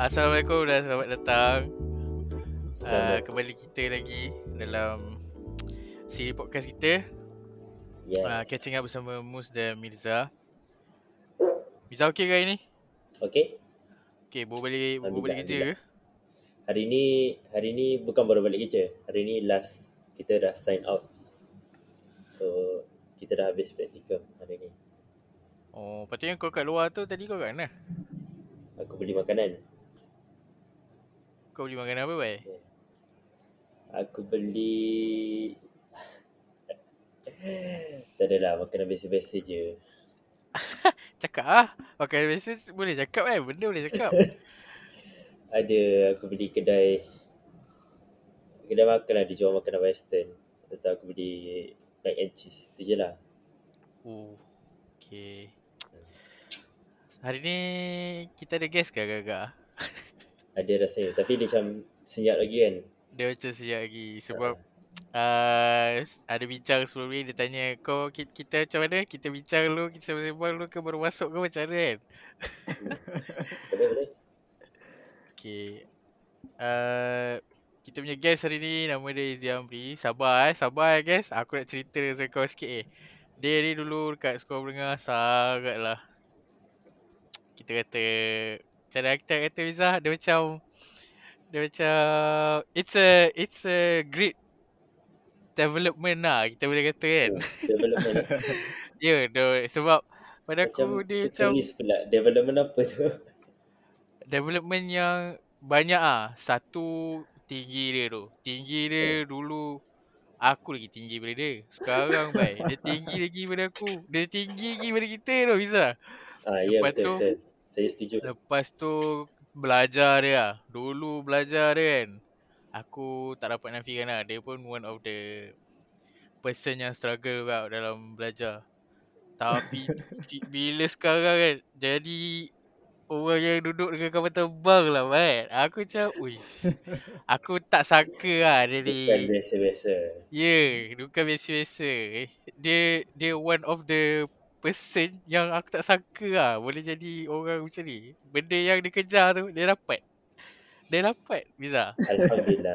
Assalamualaikum dan selamat datang. Kembali kita lagi dalam siri podcast kita. Yes. Catching up bersama Mus dan Mirza. Mirza okey ke hari ni? Okey, boleh kerja ke? Hari ni bukan baru balik kerja. Hari ni last, kita dah sign out. So, kita dah habis praktikum hari ni. Oh, patutnya kau kat luar tu tadi kau kat mana? Aku beli makanan. Kau beli makanan apa, Bay? Yeah. Aku beli... tak adalah, makanan biasa-biasa je. Cakap lah. Makanan biasa boleh cakap kan? Benda boleh cakap. Ada, aku beli kedai makan lah. Dia jual makanan western. Atau aku beli mac and cheese. Tu je lah. Oh, okay. Hari ni kita ada guest ke agak-agak? Ada rasanya, tapi dia macam senyap lagi kan? Dia macam senyap lagi sebab ada bincang sebelum ni. Dia tanya kau kita macam mana? Kita bincang dulu, kita sembang dulu ke baru masuk ke macam mana kan? Boleh. Okay. Kita punya guest hari ni nama dia Iziah Amri. Sabar guys. Aku nak cerita dengan kau sikit. Dia ni dulu dekat sekolah menengah sangatlah. Kata cara kata Izzah dia macam it's a great development lah, kita boleh kata kan. Development. Ya, yeah, sebab pada aku dia macam pula. Development apa tu? Development yang banyak ah. Satu tinggi dia dulu aku lagi tinggi daripada dia. Sekarang baik. Dia tinggi lagi daripada aku. Dia tinggi lagi daripada kita tu Izzah. Lepas betul, tu betul. Saya setuju. Lepas tu belajar dia lah. Dulu belajar dia kan, aku tak dapat nafikan lah, dia pun one of the person yang struggle lah dalam belajar. Tapi bila sekarang kan jadi orang yang duduk dengan kawan terbang lah kan, aku macam uish, aku tak sangka lah dia ni. Bukan biasa-biasa. Ya, yeah, bukan biasa-biasa. Dia one of the person yang aku tak sangka lah boleh jadi orang macam ni. Benda yang dia kejar tu Dia dapat Biza.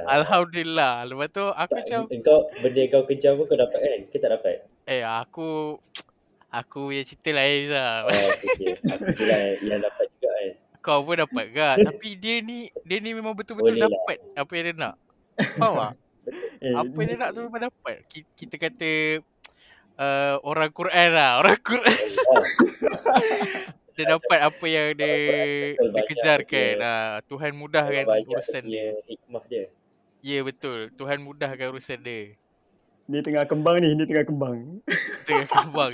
Alhamdulillah. Lepas tu aku tak, macam kau, benda yang kau kejar pun kau dapat kan? Kita tak dapat. Aku punya cerita lain Biza. Okay. Aku je lah yang dapat juga kan. Kau pun dapat ke? Tapi dia ni memang betul-betul boleh dapat lah apa yang dia nak. Faham tak? Apa yang dia nak tu memang dapat. Kita kata orang Quran lah. Orang Quran. Dia dapat apa yang dia kejarkan. Tuhan mudahkan urusan dia. Hikmah dia. Ya, betul. Tuhan mudahkan urusan dia. Dia tengah kembang.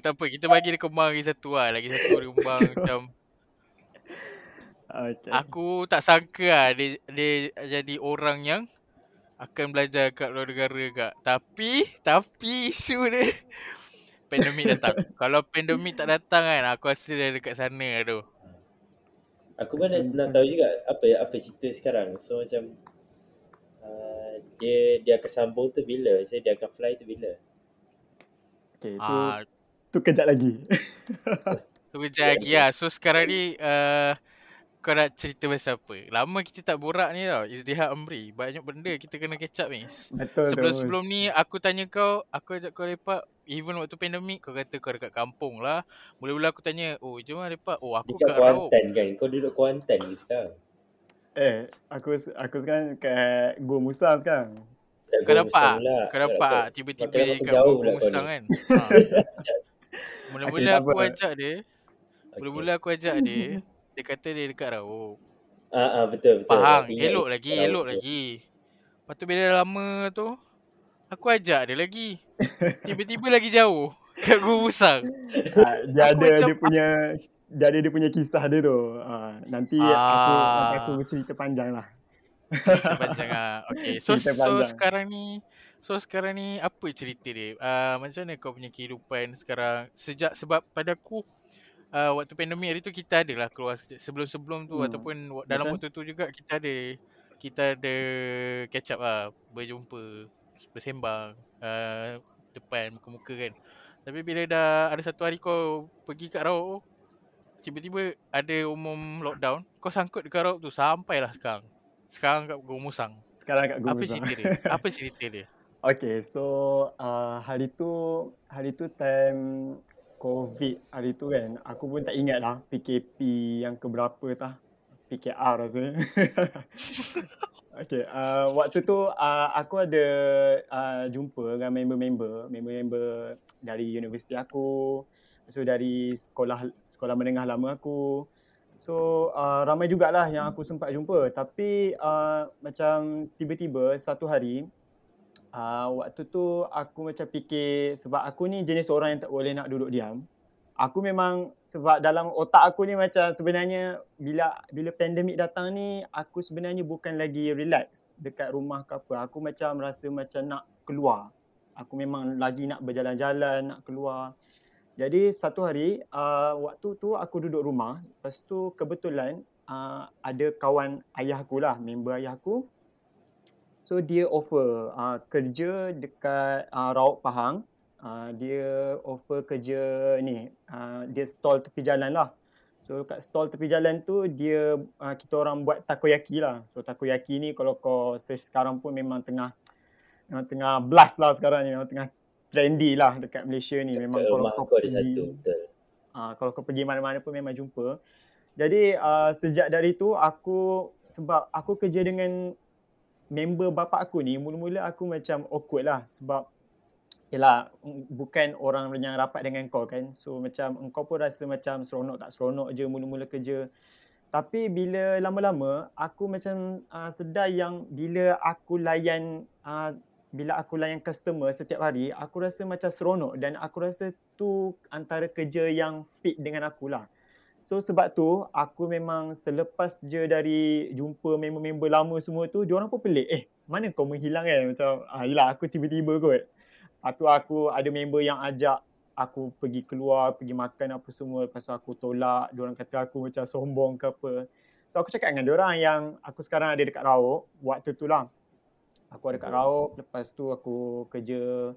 Tak apa, kita bagi dia kembang lagi satu lah. Lagi satu dia kembang macam. Okay. Aku tak sangka lah dia jadi orang yang akan belajar kat luar negara kak. Tapi isu dia pandemik datang. Kalau pandemik tak datang kan, aku rasa dia dekat sana tu. Aku pun nak tahu juga apa cerita sekarang. So macam dia akan sambung tu bila? Saya dia akan fly tu bila? Okay, tu kejap lagi. Tu kejap lagi lah. So sekarang ni kau nak cerita pasal apa? Lama kita tak borak ni tau, Iziah Amri. Banyak benda kita kena catch up ni. Sebelum-sebelum ni aku tanya kau, aku ajak kau lepak. Even waktu pandemik kau kata kau dekat kampung lah. Mula-mula aku tanya, oh jom lah lepak. Oh aku dekat Kuantan kan? Kau duduk Kuantan ni sekarang. Aku sekarang kat Gua Musang sekarang. Kau dapat tiba-tiba kat Gua Musang kan? Mula-mula aku ajak dia. Dia kata dia dekat Rauk. Betul. Pahang, elok lagi. Lepas tu bila lama tu aku ajak dia lagi. Tiba-tiba lagi jauh kat Gua Musang. Dia punya kisah dia tu. Nanti aku cerita panjang lah. Cerita panjang lah. Okay, so sekarang ni apa cerita dia? Macam mana kau punya kehidupan sekarang? Sejak sebab pada aku waktu pandemik hari tu kita adalah keluar sebelum-sebelum tu ataupun dalam waktu tu juga kita ada catch up lah, berjumpa, bersembang depan muka-muka kan. Tapi bila dah ada satu hari kau pergi kat Rauk, tiba-tiba ada umum lockdown, kau sangkut dekat Arab tu sampailah sekarang. Sekarang kat Gomusang. Apa cerita dia? Okay, so hari tu time COVID hari tu kan, aku pun tak ingat lah PKP yang keberapa tah. PKR rasanya. Okay, waktu tu aku ada jumpa dengan member-member dari universiti aku, so dari sekolah menengah lama aku. So ramai jugalah yang aku sempat jumpa, tapi macam tiba-tiba satu hari waktu tu aku macam fikir, sebab aku ni jenis orang yang tak boleh nak duduk diam. Aku memang, sebab dalam otak aku ni macam sebenarnya bila pandemik datang ni, aku sebenarnya bukan lagi relax dekat rumah ke apa. Aku macam rasa macam nak keluar. Aku memang lagi nak berjalan-jalan, nak keluar. Jadi satu hari waktu tu aku duduk rumah, lepas tu kebetulan ada kawan ayahku lah, member ayahku. So dia offer kerja dekat Rauk Pahang. Dia offer kerja ni, dia stall tepi jalan lah. So kat stall tepi jalan tu dia kita orang buat takoyaki lah. So takoyaki ni kalau kau search sekarang pun memang tengah blast lah sekarang ni, memang tengah trendy lah dekat Malaysia ni. Memang kalau kau pergi, kalau kau pergi mana-mana pun memang jumpa. Jadi sejak dari tu aku, sebab aku kerja dengan member bapa aku ni, mula-mula aku macam awkward lah, sebab yelah bukan orang yang rapat dengan kau kan. So macam engkau pun rasa macam seronok tak seronok je mula-mula kerja. Tapi bila lama-lama aku macam sedar yang bila aku layan customer setiap hari, aku rasa macam seronok dan aku rasa tu antara kerja yang fit dengan aku lah. So sebab tu aku memang selepas je dari jumpa member-member lama semua tu, diorang pun pelik, mana kau menghilang kan? Macam yelah aku tiba-tiba kot. Atau aku ada member yang ajak aku pergi keluar, pergi makan apa semua, lepas tu aku tolak, diorang kata aku macam sombong ke apa. So aku cakap dengan diorang yang aku sekarang ada dekat Rauk, waktu tu lah. Aku ada kat Rauk, lepas tu aku kerja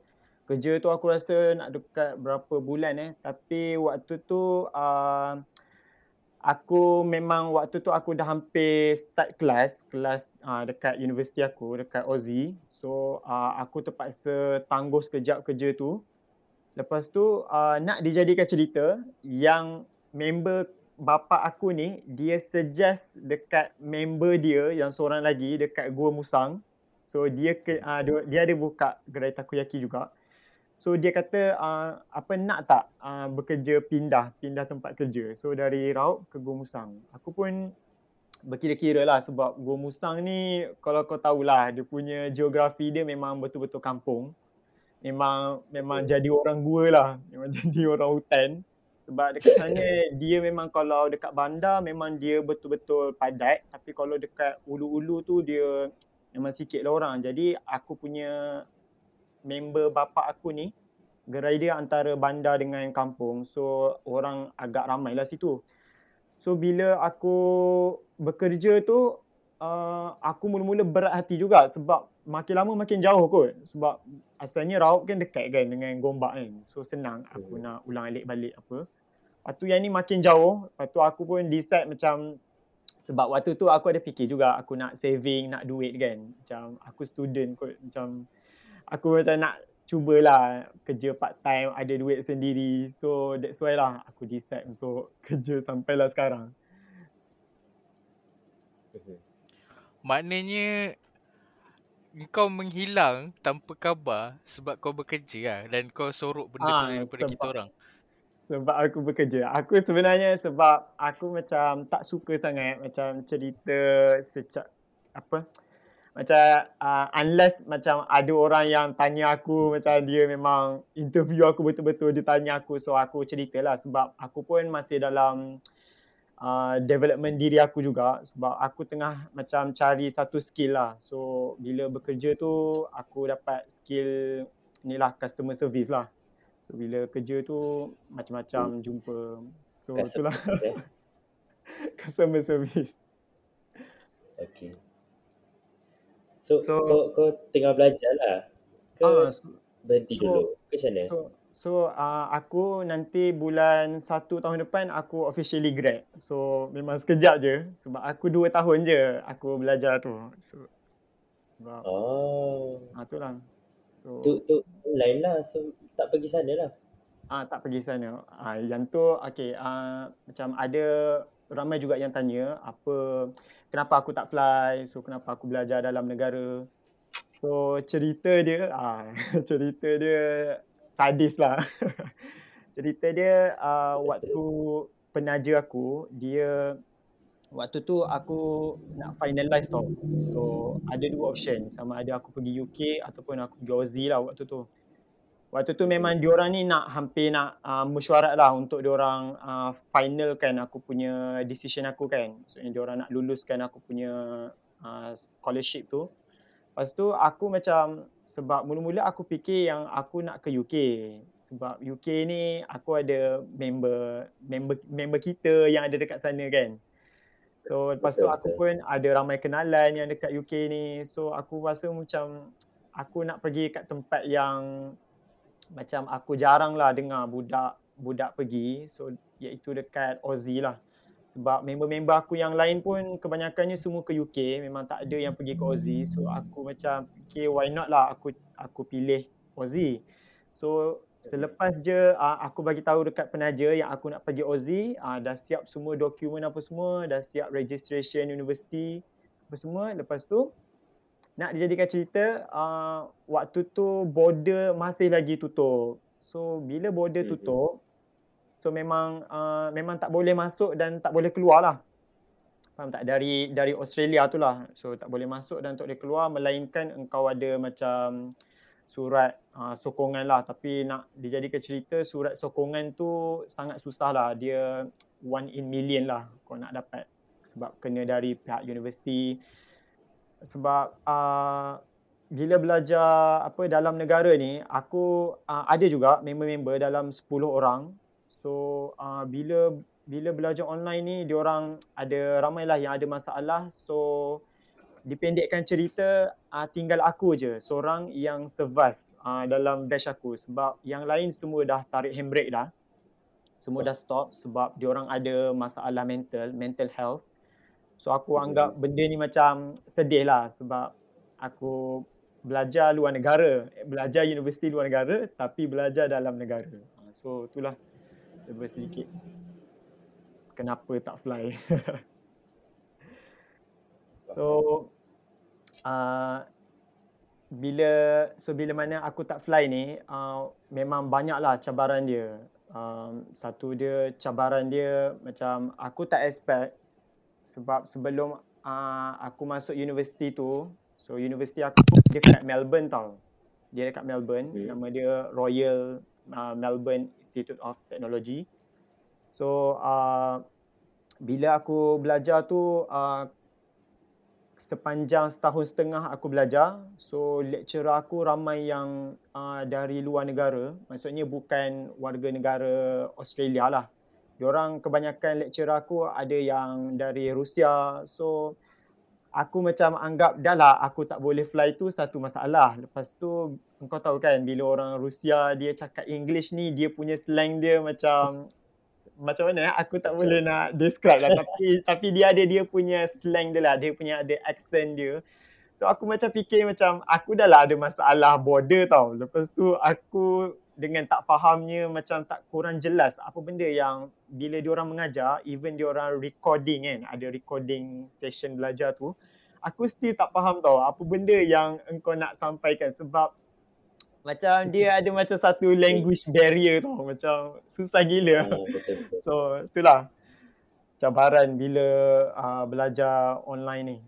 tu aku rasa nak dekat berapa bulan tapi waktu tu aku dah hampir start kelas dekat universiti aku, dekat Aussie. So aku terpaksa tangguh sekejap kerja tu. Lepas tu nak dijadikan cerita yang member bapa aku ni, dia suggest dekat member dia yang seorang lagi dekat Gua Musang. So dia ada buka gerai takoyaki juga. So dia kata nak tak bekerja pindah tempat kerja. So dari Rauk ke Gua Musang. Aku pun berkira-kira lah, sebab Gua Musang ni kalau kau tahulah dia punya geografi, dia memang betul-betul kampung. Memang jadi orang gua lah. Memang jadi orang hutan. Sebab dekat sana dia memang, kalau dekat bandar memang dia betul-betul padat. Tapi kalau dekat ulu-ulu tu dia memang sikit lah orang. Jadi aku punya member bapa aku ni, gerai dia antara bandar dengan kampung. So orang agak ramai lah situ. So bila aku bekerja tu, aku mula-mula berat hati juga, sebab makin lama makin jauh kot. Sebab asalnya Rauk kan dekat kan dengan Gombak kan. So senang aku nak ulang-alik balik apa. Lepas tu yang ni makin jauh. Lepas tu aku pun decide macam, sebab waktu tu aku ada fikir juga aku nak saving, nak duit kan. Macam aku student kot, macam aku macam nak cubalah kerja part time, ada duit sendiri. So that's why lah aku decide untuk kerja sampailah sekarang. Maknanya kau menghilang tanpa khabar sebab kau bekerja lah, dan kau sorok benda tu daripada kita orang. Sebab aku bekerja. Aku sebenarnya sebab aku macam tak suka sangat macam cerita secak apa. Macam unless macam ada orang yang tanya aku, macam dia memang interview aku betul-betul, dia tanya aku. So aku ceritalah, sebab aku pun masih dalam development diri aku juga. Sebab aku tengah macam cari satu skill lah. So bila bekerja tu aku dapat skill ni lah, customer service lah. So bila kerja tu macam-macam jumpa. So itulah customer service. Okay. So kau tengah belajar lah ke berhenti dulu? Ke macam mana? So aku nanti bulan 1 tahun depan aku officially grad. So memang sekejap je sebab aku 2 tahun je aku belajar tu. So sebab, itulah. So, tu lain lah, so tak pergi sana lah. Tak pergi sana. Yang tu okey, macam ada ramai juga yang tanya kenapa aku tak fly, so kenapa aku belajar dalam negara. So cerita dia sadis lah. Cerita dia waktu penaja aku, dia waktu tu aku nak finalize tau. So ada dua option, sama ada aku pergi UK ataupun aku pergi Aussie lah waktu tu. Waktu tu memang diorang ni hampir nak mesyuarat lah untuk diorang finalkan aku punya decision aku kan. So diorang nak luluskan aku punya scholarship tu. Lepas tu aku macam, sebab mula-mula aku fikir yang aku nak ke UK sebab UK ni aku ada member kita yang ada dekat sana kan. So lepas tu aku pun ada ramai kenalan yang dekat UK ni. So aku rasa macam aku nak pergi kat tempat yang macam aku jarang lah dengar budak pergi. So iaitu dekat Aussie lah. Sebab member-member aku yang lain pun kebanyakannya semua ke UK, memang tak ada yang pergi ke Aussie. So aku macam fikir why not lah aku pilih Aussie. So selepas je aku bagi tahu dekat penaja yang aku nak pergi Aussie, dah siap semua dokumen apa semua, dah siap registration university apa semua. Lepas tu nak dijadikan cerita, waktu tu border masih lagi tutup. So bila border tutup, so memang tak boleh masuk dan tak boleh keluar lah. Faham tak? Dari Australia tu lah. So tak boleh masuk dan tak boleh keluar melainkan engkau ada macam surat sokongan lah. Tapi nak dijadikan cerita, surat sokongan tu sangat susah lah. Dia 1 in million lah kau nak dapat. Sebab kena dari pihak universiti. Sebab bila belajar dalam negara ni, aku ada juga member-member dalam 10 orang. So bila belajar online ni, diorang ada ramailah yang ada masalah. So dipendekkan cerita, tinggal aku je seorang yang survive dalam batch aku. Sebab yang lain semua dah tarik handbrake dah. Semua dah stop sebab diorang ada masalah mental health. So aku anggap benda ni macam sedih lah sebab aku belajar luar negara. Belajar universiti luar negara tapi belajar dalam negara. So itulah. Sebab sedikit kenapa tak fly. Bila mana aku tak fly ni, memang banyaklah cabaran dia. Satu dia, cabaran dia macam aku tak expect sebab sebelum aku masuk universiti tu, so universiti aku dekat Melbourne tau. Dia dekat Melbourne, nama dia Royal Melbourne Institute of Technology. So bila aku belajar tu, sepanjang 1.5 tahun aku belajar. So lecturer aku ramai yang dari luar negara, maksudnya bukan warga negara Australia lah. Diorang kebanyakan lecturer aku ada yang dari Rusia. So aku macam anggap dah lah aku tak boleh fly tu satu masalah. Lepas tu engkau tahu kan bila orang Rusia dia cakap English ni, dia punya slang dia macam mana aku tak boleh nak describe lah. Tapi dia ada dia punya slang dia lah, dia punya ada accent dia. So aku macam fikir macam aku dah lah ada masalah border tau. Lepas tu aku dengan tak fahamnya macam tak kurang jelas apa benda yang bila diorang mengajar, even diorang recording kan, ada recording session belajar tu, aku still tak faham tau apa benda yang engkau nak sampaikan sebab macam dia ada macam satu language barrier tau, macam susah gila. So itulah cabaran bila belajar online ni.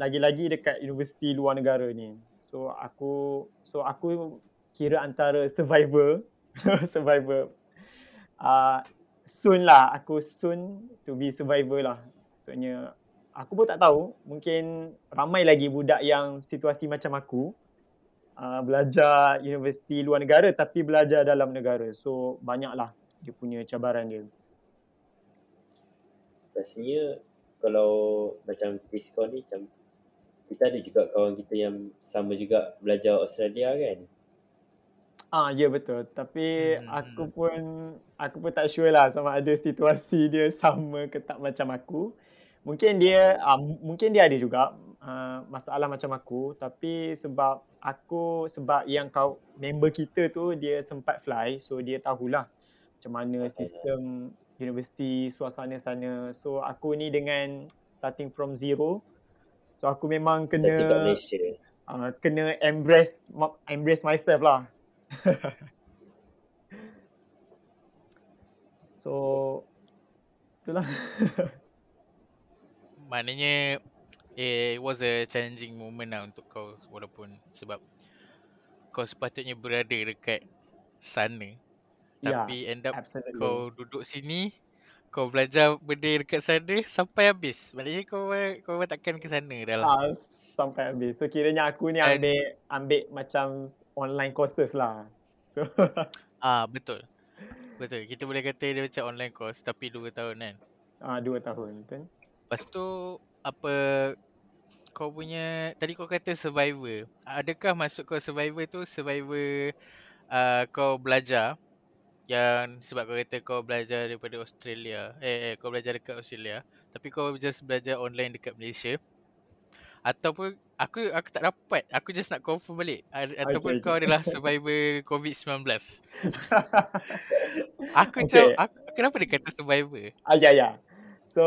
Lagi-lagi dekat universiti luar negara ni. So aku kira antara survivor. Soon lah, aku soon to be survivor lah. Maksudnya aku pun tak tahu, mungkin ramai lagi budak yang situasi macam aku, belajar universiti luar negara tapi belajar dalam negara. So banyaklah dia punya cabaran dia. Rasanya kalau macam case kau ni, macam kita ada juga kawan kita yang sama juga belajar Australia kan. Ya betul. Tapi aku pun tak sure lah sama ada situasi dia sama ke tak macam aku. Mungkin dia ada juga masalah macam aku, tapi sebab yang kau member kita tu dia sempat fly, so dia tahulah macam mana sistem universiti, suasana sana. So aku ni dengan starting from zero, so aku memang kena embrace myself lah. So itulah. Maknanya it was a challenging moment lah untuk kau, walaupun sebab kau sepatutnya berada dekat sana, tapi end up absolutely kau duduk sini, kau belajar benda dekat sana sampai habis. Maknanya kau takkan ke sana dah lah. Sampai habis. So kiranya aku ni ambil macam online courses lah. So betul. Kita boleh kata dia macam online course tapi 2 tahun kan. 2 tahun betul. Lepas tu apa kau punya, tadi kau kata survivor. Adakah maksud kau survivor tu survivor kau belajar yang sebab kau kata kau belajar daripada Australia, kau belajar dekat Australia tapi kau just belajar online dekat Malaysia? Ataupun aku tak dapat, aku just nak confirm balik ataupun kau adalah survivor COVID-19? Aku kenapa dia kata survivor? So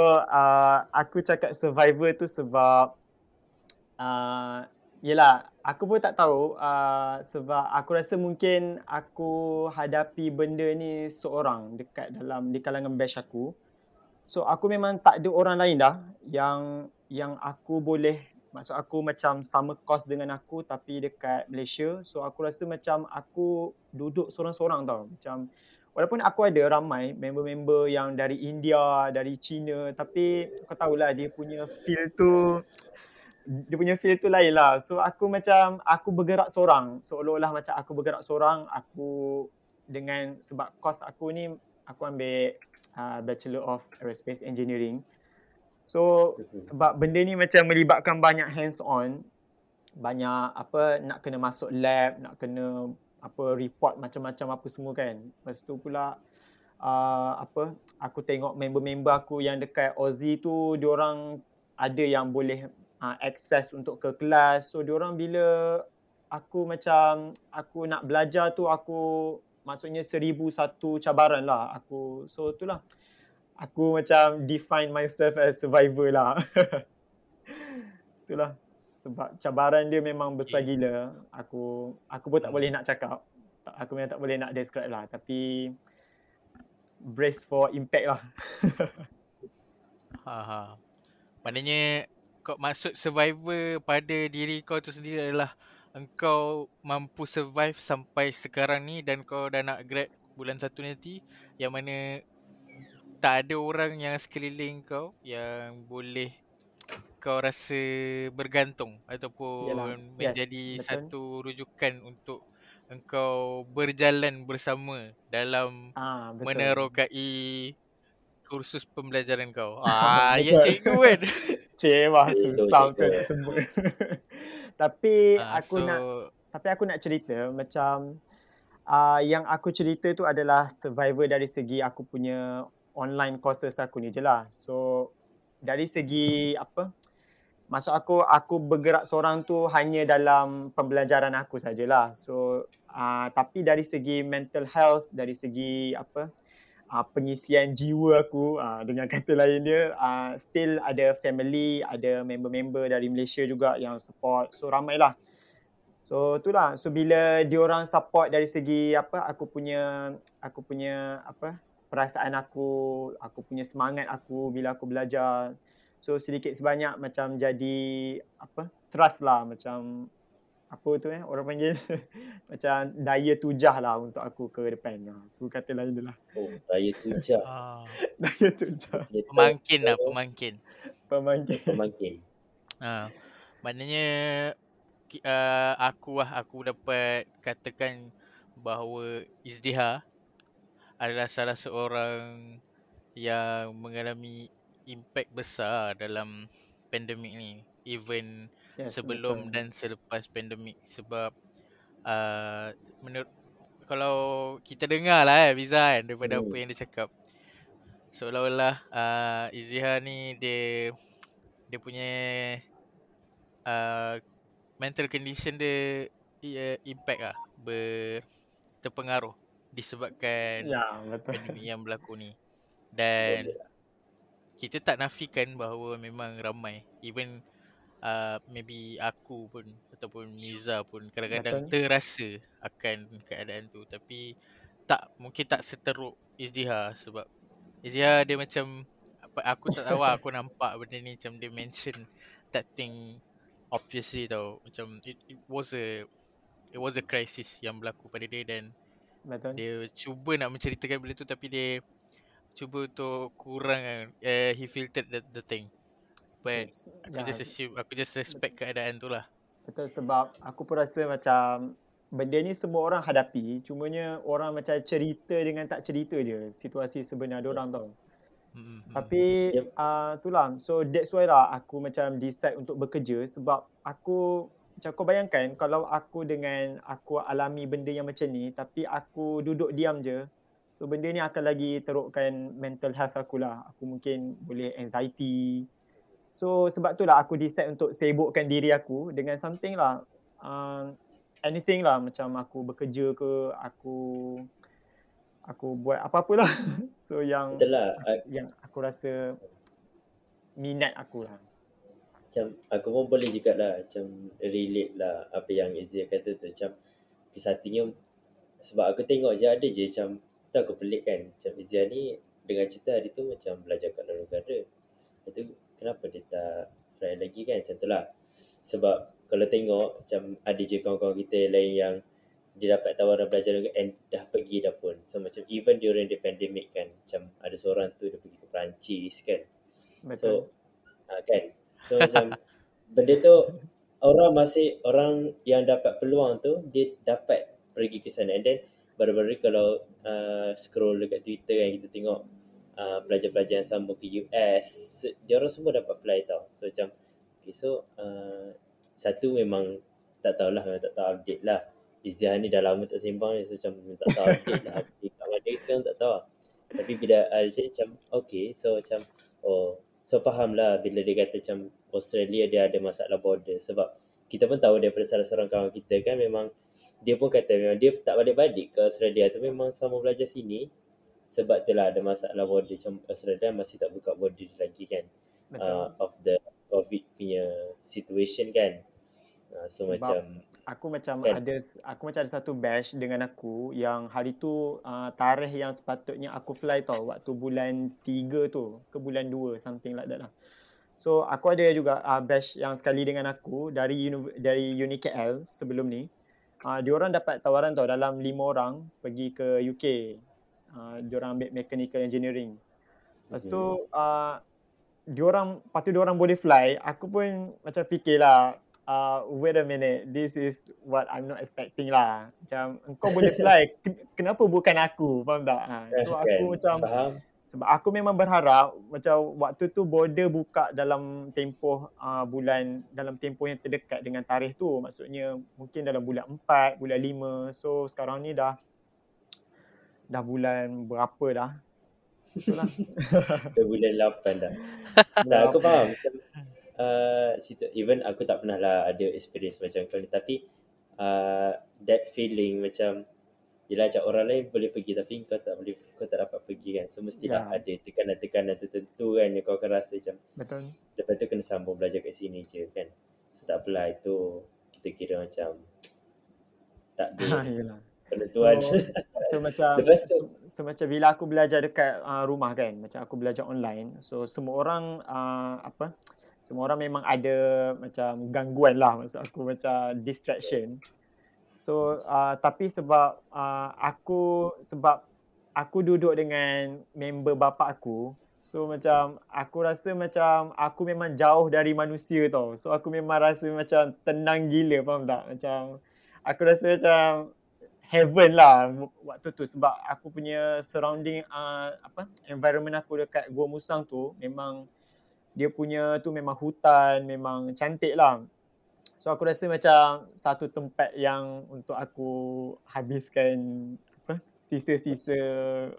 aku cakap survivor tu sebab yelah, aku pun tak tahu, sebab aku rasa mungkin aku hadapi benda ni seorang di kalangan batch aku. So aku memang tak ada orang lain dah yang aku boleh, maksud aku macam sama kos dengan aku tapi dekat Malaysia. So aku rasa macam aku duduk seorang-seorang tau. Macam walaupun aku ada ramai member-member yang dari India, dari China, tapi kau tahulah dia punya feel tu lain lah. So aku macam aku bergerak seorang. Seolah-olah macam aku bergerak seorang, aku dengan sebab kos aku ni aku ambil Bachelor of Aerospace Engineering. So sebab benda ni macam melibatkan banyak hands on, banyak apa nak kena masuk lab, nak kena apa report macam-macam apa semua kan. Lepas tu pula aku tengok member-member aku yang dekat Aussie tu, diorang ada yang boleh access untuk ke kelas. So diorang bila aku nak belajar tu, aku maksudnya 1001 cabaran lah aku. So itulah aku macam define myself as survivor lah. Itulah. Sebab cabaran dia memang besar gila. Aku pun tak boleh nak cakap. Aku memang tak boleh nak describe lah. Tapi brace for impact lah. Maknanya kau maksud survivor pada diri kau tu sendiri adalah engkau mampu survive sampai sekarang ni, dan kau dah nak grad bulan 1 nanti, yang mana tak ada orang yang sekeliling kau yang boleh kau rasa bergantung ataupun menjadi satu rujukan untuk engkau berjalan bersama dalam menerokai kursus pembelajaran kau. Ya cikgu kan. Cemah susah untuk sebut. Tapi aku nak cerita macam yang aku cerita tu adalah survivor dari segi aku punya online courses aku ni je lah. So dari segi apa, maksud aku bergerak seorang tu hanya dalam pembelajaran aku sajalah. So tapi dari segi mental health, dari segi apa pengisian jiwa aku, dengan kata lain dia still ada family, ada member-member dari Malaysia juga yang support. So ramailah. So itulah. So bila diorang support dari segi apa aku punya apa perasaan aku punya semangat aku bila aku belajar. So sedikit sebanyak macam jadi apa trust lah, macam apa tu orang panggil macam daya tujah lah untuk aku ke depan. Aku kata lain je lah. Daya tujah. Daya tujah. Pemangkin lah, pemangkin. Maknanya aku dapat katakan bahawa Iziah adalah salah seorang yang mengalami impact besar dalam pandemik ni, even sebelum dan selepas pandemik. Sebab menurut kalau kita dengar lah Fiza kan, daripada apa yang dia cakap, seolah-olah Iziah ni dia punya mental condition dia impact lah, terpengaruh disebabkan pandemik yang berlaku ni. Dan kita tak nafikan bahawa memang ramai, even maybe aku pun ataupun Miza pun kadang-kadang terasa akan keadaan tu, tapi tak, mungkin tak seteruk Iziah. Sebab Iziah dia macam, aku tak tahu, aku nampak benda ni macam dia mention that thing obviously tau, macam it was a crisis yang berlaku pada dia, dan dia cuba nak menceritakan benda tu, tapi dia cuba untuk kurang he filtered the thing. But aku just respect keadaan tu lah. Betul, sebab aku pun rasa macam benda ni semua orang hadapi, cumanya orang macam cerita dengan tak cerita je situasi sebenar diorang tau. Tapi itulah, so that's why lah aku macam decide untuk bekerja. Sebab aku macam, kau bayangkan kalau aku alami benda yang macam ni tapi aku duduk diam je, so benda ni akan lagi terukkan mental health aku lah. Aku mungkin boleh anxiety. So sebab tu lah aku decide untuk sibukkan diri aku dengan something lah, anything lah, macam aku bekerja ke, aku buat apa-apalah. So yang itulah, yang aku rasa minat aku lah. Macam aku pun boleh juga lah macam relate lah apa yang Iziah kata tu. Macam kesatinya, sebab aku tengok je ada je macam tu, aku pelik kan, macam Iziah ni dengan cerita hari tu macam belajar kat luar negara. Itu kenapa dia tak fly lagi kan, macam tu lah. Sebab kalau tengok macam ada je kawan-kawan kita lain yang dia dapat tawaran belajar and dah pergi dah pun. So macam even during the pandemic kan, macam ada seorang tu dia pergi ke Perancis kan. Betul. So kan, so macam benda tu orang yang dapat peluang tu dia dapat pergi ke sana. And then baru-baru kalau scroll dekat Twitter kan, kita tengok pelajar-pelajar yang sambung ke US, so dia orang semua dapat fly tau. So macam okay, so satu memang tak tahulah, memang tak tahu update lah. Iziah ni dah lama tak sembang ni, so macam tak tahu update lah. Kat mana sekarang tak tahu. Tapi bila macam okay, so macam so faham lah bila dia kata macam Australia dia ada masalah border. Sebab kita pun tahu daripada salah seorang kawan kita kan, memang dia pun kata memang dia tak balik-balik ke Australia tu, memang sama belajar sini. Sebab tu lah ada masalah border, macam Australia masih tak buka border lagi kan, of the COVID punya situation kan. So sebab macam Aku macam ada satu batch dengan aku yang hari tu tarikh yang sepatutnya aku fly tau, waktu bulan 3 tu ke bulan 2 something like that lah. So aku ada juga batch yang sekali dengan aku dari UniKL sebelum ni. Diorang dapat tawaran tau, dalam 5 orang pergi ke UK. Diorang ambil mechanical engineering. Lepas tu diorang boleh fly. Aku pun macam fikirlah, wait a minute, this is what I'm not expecting lah. Macam engkau boleh fly, kenapa bukan aku? Faham tak? So aku macam, sebab aku memang berharap macam waktu tu border buka dalam tempoh dalam tempoh yang terdekat dengan tarikh tu. Maksudnya mungkin dalam bulan 4, bulan 5. So sekarang ni dah bulan berapa dah? Itulah. Dah bulan 8 dah. Nah, aku faham macam even aku tak pernah lah ada experience macam kau ni, tapi that feeling macam yelah, macam orang lain boleh pergi tapi kau tak dapat pergi kan. So mestilah ada tekanan-tekanan tertentu kan yang kau akan rasa macam. Betul. Lepas tu kena sambung belajar kat sini je kan. So tak apalah, itu kita kira macam tak ada penentuan. So macam macam bila aku belajar dekat rumah kan, macam aku belajar online, so semua orang semua orang memang ada macam gangguan lah, maksud aku macam distraction. So tapi sebab aku duduk dengan member bapa aku, so macam aku rasa macam aku memang jauh dari manusia tau. So aku memang rasa macam tenang gila, faham tak? Macam aku rasa macam heaven lah waktu tu, sebab aku punya surrounding environment aku dekat Gua Musang tu memang, dia punya tu memang hutan, memang cantik lah. So aku rasa macam satu tempat yang untuk aku habiskan apa sisa-sisa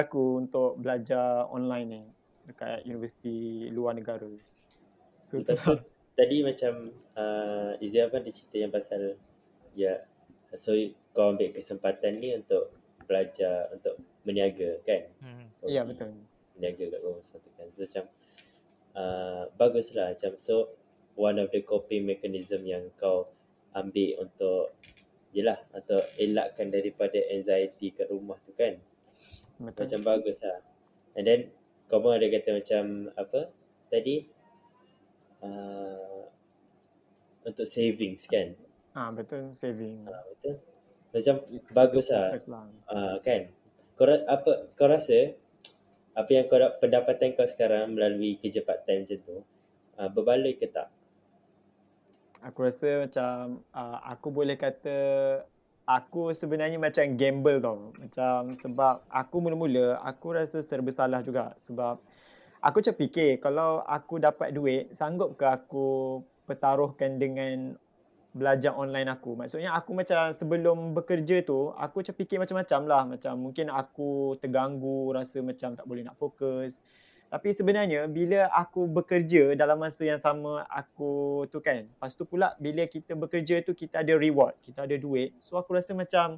aku untuk belajar online ni dekat universiti luar negara. So tadi macam Iziah kan dia cerita yang pasal ya, so kau ambil kesempatan ni untuk belajar untuk meniaga kan? Ya, betul. Meniaga kat kawasan tu kan. So macam baguslah macam so one of the coping mechanism yang kau ambil untuk yelah, untuk elakkan daripada anxiety kat rumah tu kan. Betul. Macam bagus lah. And then kau pun ada kata macam apa tadi untuk savings kan. Betul, saving. Betul. Macam bagus lah kan. Kau rasa apa yang kau pendapatan kau sekarang melalui kerja part time macam tu berbaloi ke tak? Aku rasa macam aku boleh kata aku sebenarnya macam gamble tau. Macam sebab aku mula-mula aku rasa serba salah juga. Sebab aku macam fikir kalau aku dapat duit sanggup ke aku pertaruhkan dengan belajar online aku. Maksudnya aku macam sebelum bekerja tu aku macam fikir macam-macam lah. Macam mungkin aku terganggu, rasa macam tak boleh nak fokus. Tapi sebenarnya bila aku bekerja dalam masa yang sama aku tu kan, lepas tu pula bila kita bekerja tu kita ada reward, kita ada duit. So aku rasa macam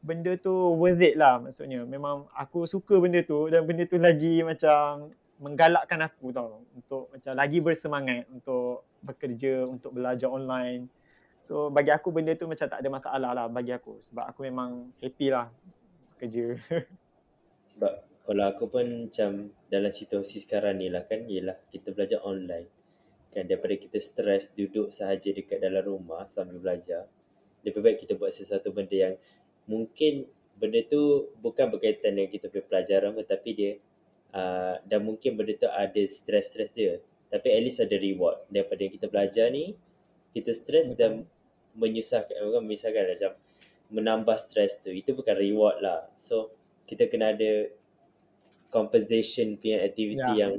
benda tu worth it lah maksudnya. Memang aku suka benda tu dan benda tu lagi macam menggalakkan aku tau. Untuk macam lagi bersemangat untuk bekerja, untuk belajar online. So bagi aku benda tu macam tak ada masalah lah bagi aku. Sebab aku memang happy lah kerja. Sebab kalau aku pun macam dalam situasi sekarang ni lah kan, ialah kita belajar online kan, daripada kita stres duduk sahaja dekat dalam rumah sambil belajar, lebih baik kita buat sesuatu benda yang mungkin benda tu bukan berkaitan dengan kita punya pelajaran pun, tapi dia dan mungkin benda tu ada stres-stres dia, tapi at least ada reward daripada kita belajar ni. Kita stres dan menyusahkan macam menambah stres tu, itu bukan reward lah. So kita kena ada compensation punya aktiviti yang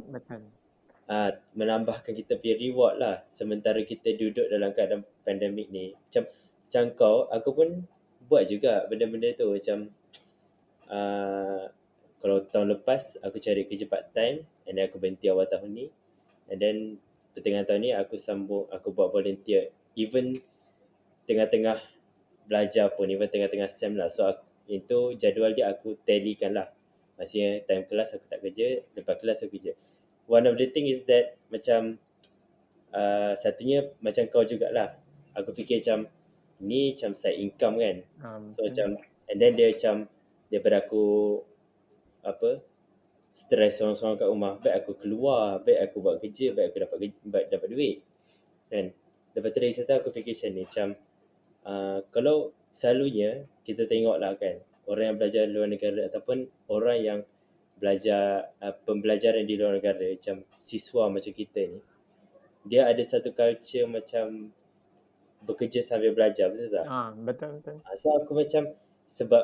menambahkan kita punya reward lah. Sementara kita duduk dalam keadaan pandemik ni, macam kau, aku pun buat juga benda-benda tu. Macam kalau tahun lepas aku cari kerja part time, and then aku berhenti awal tahun ni, and then pertengahan tahun ni aku sambung, aku buat volunteer even tengah-tengah belajar pun, even tengah-tengah SEM lah. So aku, itu jadual dia aku tallykan lah. Maksudnya time kelas aku tak kerja, lepas kelas aku kerja. One of the thing is that macam satunya macam kau jugalah. Aku fikir macam ni macam side income kan. So macam and then dia macam daripada aku apa stres seorang-seorang kat rumah, baik aku keluar, baik aku buat kerja, baik aku dapat duit kan. Lepas tu dari situ aku fikir macam ni macam kalau selalunya kita tengok lah kan, orang yang belajar luar negara ataupun orang yang belajar pembelajaran di luar negara macam siswa macam kita ni, dia ada satu culture macam bekerja sambil belajar, betul tak? Betul. So aku macam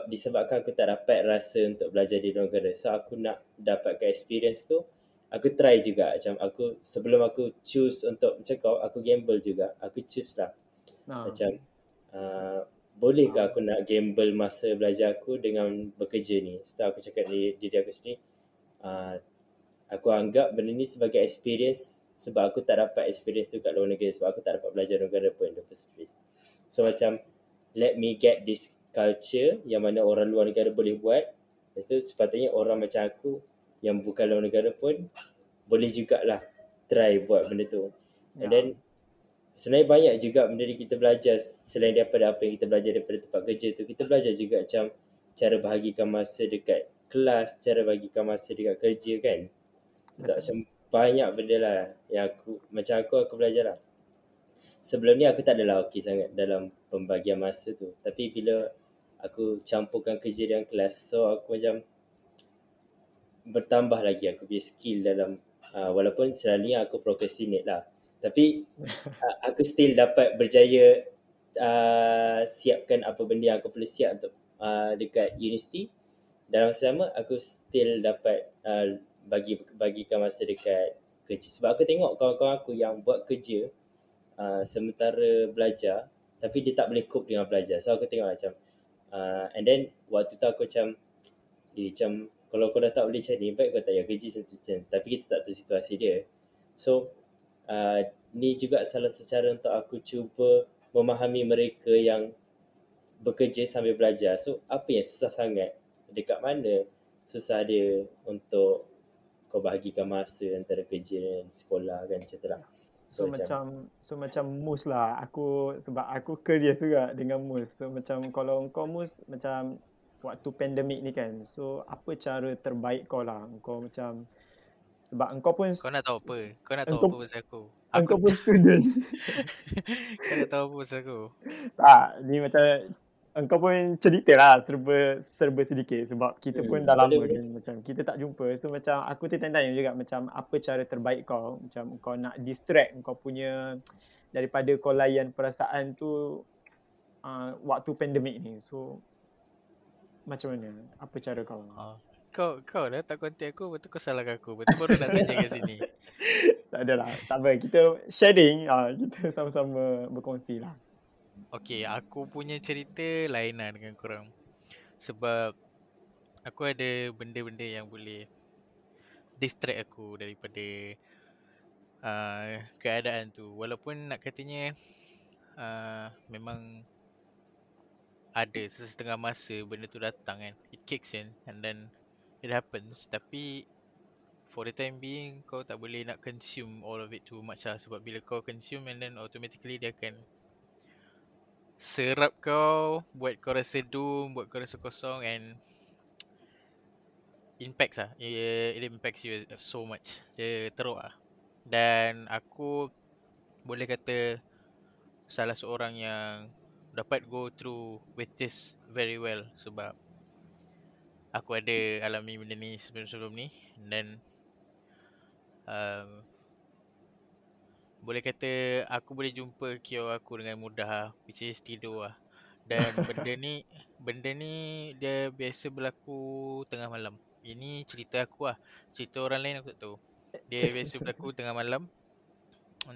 disebabkan aku tak dapat rasa untuk belajar di luar negara, so aku nak dapatkan experience tu, aku try juga. Macam aku sebelum aku choose untuk macam kau, aku gamble juga. Aku choose lah macam bolehkah aku nak gamble masa belajar aku dengan bekerja ni? Setelah aku cakap dengan diri aku sendiri, aku anggap benda ni sebagai experience sebab aku tak dapat experience tu kat luar negara, sebab aku tak dapat belajar luar negara pun in the first place. So macam let me get this culture yang mana orang luar negara boleh buat. Lepas tu sepatutnya orang macam aku yang bukan luar negara pun boleh jugalah try buat benda tu. And then sebenarnya banyak juga benda yang kita belajar selain daripada apa yang kita belajar daripada tempat kerja tu. Kita belajar juga macam cara bahagikan masa dekat kelas, cara bahagikan masa dekat kerja kan. Macam banyak benda lah yang aku belajar lah. Sebelum ni aku tak adalah okey sangat dalam pembagian masa tu, tapi bila aku campurkan kerja dengan kelas, so aku macam bertambah lagi aku punya skill dalam walaupun selalunya aku procrastinate lah, tapi aku still dapat berjaya siapkan apa benda yang aku perlu siap untuk dekat universiti. Dalam selama aku still dapat bagikan masa dekat kerja. Sebab aku tengok kawan-kawan aku yang buat kerja sementara belajar, tapi dia tak boleh cope dengan belajar. So aku tengok macam and then waktu tu aku macam macam kalau kau dah tak boleh cari, baik kau tak payah kerja macam. Tapi kita tak tahu situasi dia. So ni juga salah satu cara untuk aku cuba memahami mereka yang bekerja sambil belajar. So apa yang susah sangat, dekat mana susah dia untuk kau bahagikan masa antara kerja dan sekolah kan, macam tu lah. So macam Mus lah, aku sebab aku kerja juga dengan Mus. So macam kalau kau Mus, macam waktu pandemik ni kan, so apa cara terbaik kau lah, kau macam sebab engkau pun kau nak tahu apa, kau nak tahu engkau, apa pasal aku, engkau pun student. Kau nak tahu apa pasal aku tak, ni macam engkau pun cerita lah serba sedikit sebab kita pun dah lama kan, macam kita tak jumpa. So macam aku tertanya juga macam apa cara terbaik kau, macam kau nak distract kau punya daripada kau layan perasaan tu waktu pandemik ni. So macam mana, apa cara kau? Kau dah tak kontak aku, betul kau salahkan aku. Betul baru nak tanya kat sini. Tak adalah, tak apa. Kita sharing, kita sama-sama berkongsi lah. Okay, aku punya cerita lain lah dengan korang. Sebab aku ada benda-benda yang boleh distract aku daripada keadaan tu. Walaupun nak katanya memang ada sesetengah masa benda tu datang kan, it kicks in and then it happens. Tapi for the time being, kau tak boleh nak consume all of it too much lah. Sebab bila kau consume and then automatically dia akan serap kau, buat kau rasa doom, buat kau rasa kosong and impacts lah. It impacts you so much. Dia teruk lah. Dan aku boleh kata salah seorang yang dapat go through with this very well sebab aku ada alami benda ni sebelum-sebelum ni. Dan boleh kata aku boleh jumpa cure aku dengan mudah, which is tidur lah. Dan benda ni dia biasa berlaku tengah malam. Ini cerita aku lah, cerita orang lain aku tak tahu. Dia biasa berlaku tengah malam.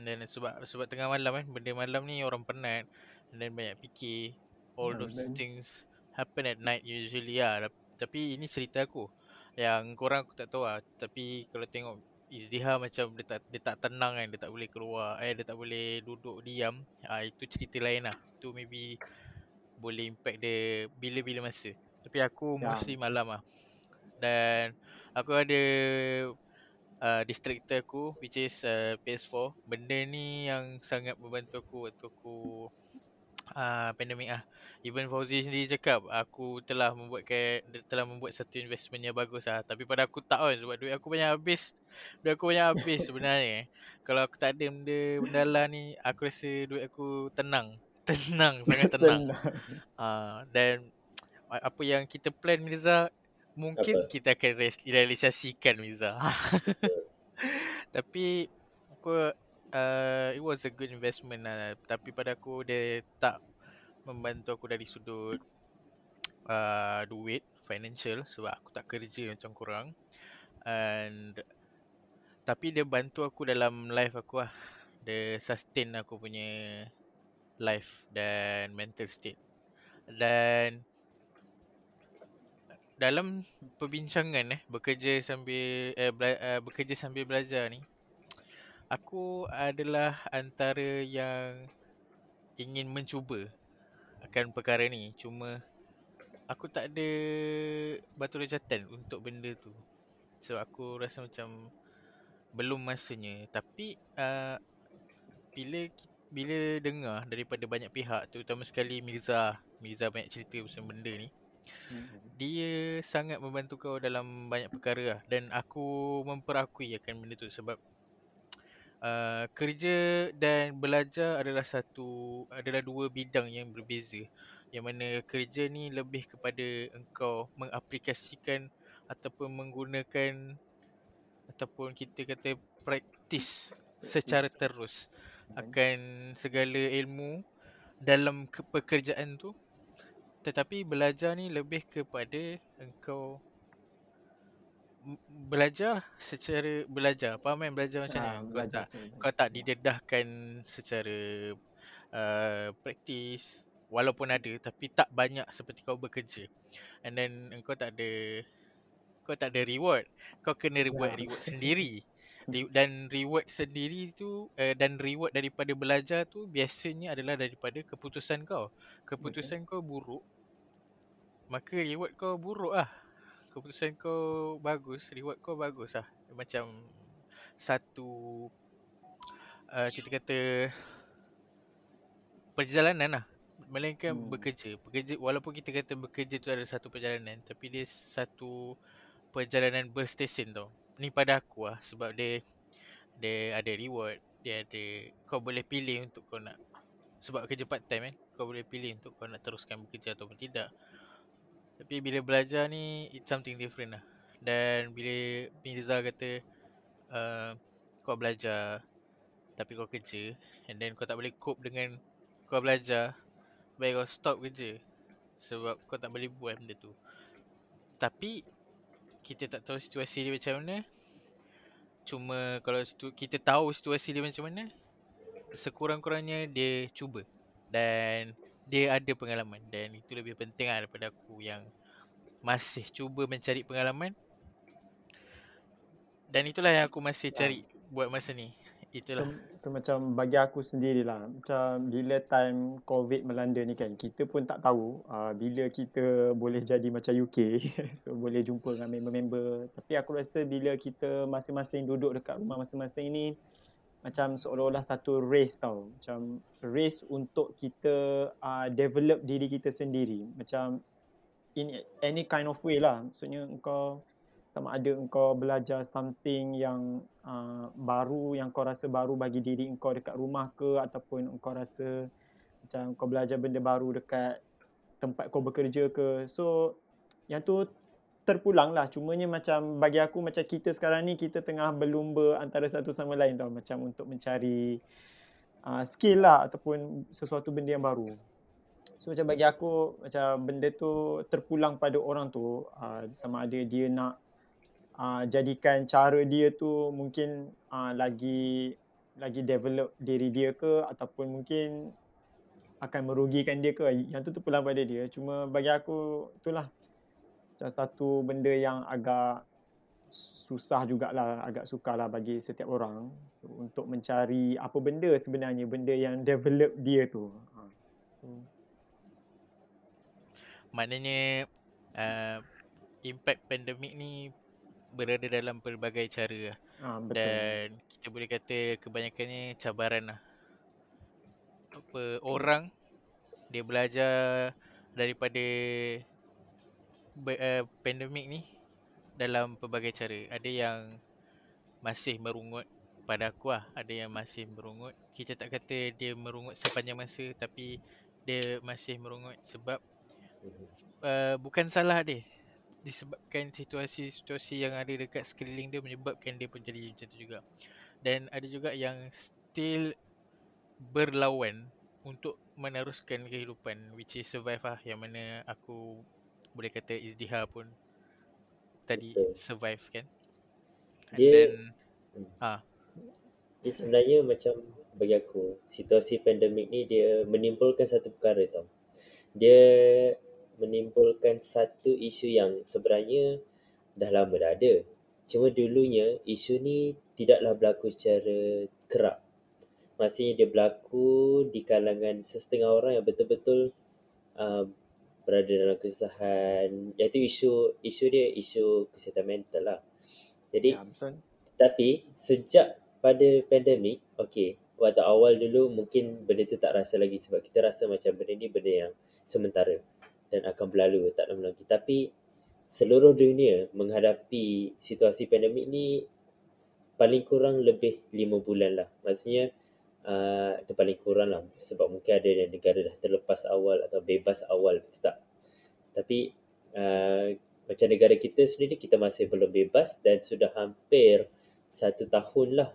Dan sebab tengah malam kan, benda malam ni orang penat dan banyak fikir. All those things happen at night usually lah. Tapi ini cerita aku, yang korang aku tak tahu lah. Tapi kalau tengok Iziah macam dia tak tenang kan, dia tak boleh keluar, dia tak boleh duduk diam. Itu cerita lain lah. Itu maybe boleh impact dia bila-bila masa. Tapi aku mostly malam lah. Dan aku ada distractor aku, which is PS4. Benda ni yang sangat membantu aku waktu aku pandemik lah. Even Fauzi sendiri cakap aku telah membuat satu investment yang bagus lah. Tapi pada aku tak kan, sebab duit aku banyak habis sebenarnya. Kalau aku tak ada benda lah ni, aku rasa duit aku tenang, sangat tenang. Dan apa yang kita plan Mirza, mungkin kita akan realisasikan Mirza. Tapi aku it was a good investment lah. Tapi pada aku dia tak membantu aku dari sudut duit, financial, sebab aku tak kerja macam korang. And tapi dia bantu aku dalam life aku lah. Dia sustain aku punya life dan mental state. Dan dalam perbincangan bekerja sambil belajar ni, aku adalah antara yang ingin mencuba akan perkara ni. Cuma aku tak ada batu loncatan untuk benda tu. So aku rasa macam belum masanya. Tapi bila dengar daripada banyak pihak, terutama sekali Mirza banyak cerita pasal benda ni, dia sangat membantu kau dalam banyak perkara lah. Dan aku memperakui akan benda tu sebab kerja dan belajar adalah dua bidang yang berbeza, yang mana kerja ni lebih kepada engkau mengaplikasikan ataupun menggunakan ataupun kita kata praktis secara terus akan segala ilmu dalam pekerjaan tu. Tetapi belajar ni lebih kepada engkau belajar secara belajar. Faham kan belajar macam mana? Kau tak didedahkan secara praktis, walaupun ada tapi tak banyak seperti kau bekerja. And then kau tak ada reward. Kau kena buat reward sendiri. Dan reward sendiri tu dan reward daripada belajar tu biasanya adalah daripada keputusan kau. Keputusan kau buruk, maka reward kau buruk lah. Keputusan kau bagus, reward kau bagus lah. Macam satu kita kata perjalanan lah. Melainkan bekerja. Walaupun kita kata bekerja tu ada satu perjalanan, tapi dia satu perjalanan berstesen tau. Ni pada aku lah, sebab dia ada reward, dia ada, kau boleh pilih untuk kau nak, sebab kerja part time kan, kau boleh pilih untuk kau nak teruskan bekerja ataupun tidak. Tapi bila belajar ni it's something different lah. Dan bila Mirza kata kau belajar tapi kau kerja, and then kau tak boleh cope dengan kau belajar, baik kau stop kerja sebab kau tak boleh buat benda tu. Tapi kita tak tahu situasi dia macam mana. Cuma kalau kita tahu situasi dia macam mana, sekurang-kurangnya dia cuba dan dia ada pengalaman. Dan itu lebih penting lah daripada aku yang masih cuba mencari pengalaman. Dan itulah yang aku masih cari buat masa ni. Itulah. So macam bagi aku sendirilah, macam bila time COVID melanda ni kan, kita pun tak tahu bila kita boleh jadi macam UK. So boleh jumpa dengan member-member. Tapi aku rasa bila kita masing-masing duduk dekat rumah masing-masing ni, macam seolah-olah satu race tau. Macam race untuk kita develop diri kita sendiri. Macam in any kind of way lah. Maksudnya engkau sama ada engkau belajar something yang baru, yang kau rasa baru bagi diri engkau dekat rumah ke, ataupun engkau rasa macam kau belajar benda baru dekat tempat kau bekerja ke. So yang tu terpulang lah. Cumanya macam bagi aku macam kita sekarang ni kita tengah berlumba antara satu sama lain tau. Macam untuk mencari skill lah ataupun sesuatu benda yang baru. So macam bagi aku macam benda tu terpulang pada orang tu, sama ada dia nak jadikan cara dia tu mungkin lagi develop diri dia ke, ataupun mungkin akan merugikan dia ke. Yang tu pulang pada dia. Cuma bagi aku itulah macam satu benda yang agak susah jugalah, agak sukarlah bagi setiap orang untuk mencari apa benda sebenarnya benda yang develop dia tu. So maknanya impact pandemik ni berada dalam pelbagai cara betul. Dan kita boleh kata kebanyakannya cabaran lah. Orang dia belajar daripada pandemik ni dalam pelbagai cara. Ada yang masih merungut, pada aku lah, ada yang masih merungut. Kita tak kata dia merungut sepanjang masa, tapi dia masih merungut sebab bukan salah dia, disebabkan situasi-situasi yang ada dekat sekeliling dia menyebabkan dia pun jadi macam tu juga. Dan ada juga yang still berlawan untuk meneruskan kehidupan, which is survive lah, yang mana aku boleh kata Izdihar pun tadi survive kan. And dia then, dia sebenarnya macam bagi aku situasi pandemik ni dia menimbulkan satu perkara tau. Dia menimbulkan satu isu yang sebenarnya dah lama dah ada. Cuma dulunya isu ni tidaklah berlaku secara kerap. Maksudnya dia berlaku di kalangan sesetengah orang yang betul-betul berada dalam kesusahan. Iaitu isu dia isu kesihatan mental lah. Jadi tapi sejak pada pandemik, waktu awal dulu mungkin benda tu tak rasa lagi sebab kita rasa macam benda ni benda yang sementara dan akan berlalu, tak lama lagi. Tapi seluruh dunia menghadapi situasi pandemik ni paling kurang lebih 5 bulan lah. Maksudnya itu paling kurang lah, sebab mungkin ada yang negara dah terlepas awal atau bebas awal, betul tak? Tapi macam negara kita sendiri, kita masih belum bebas dan sudah hampir 1 tahun lah.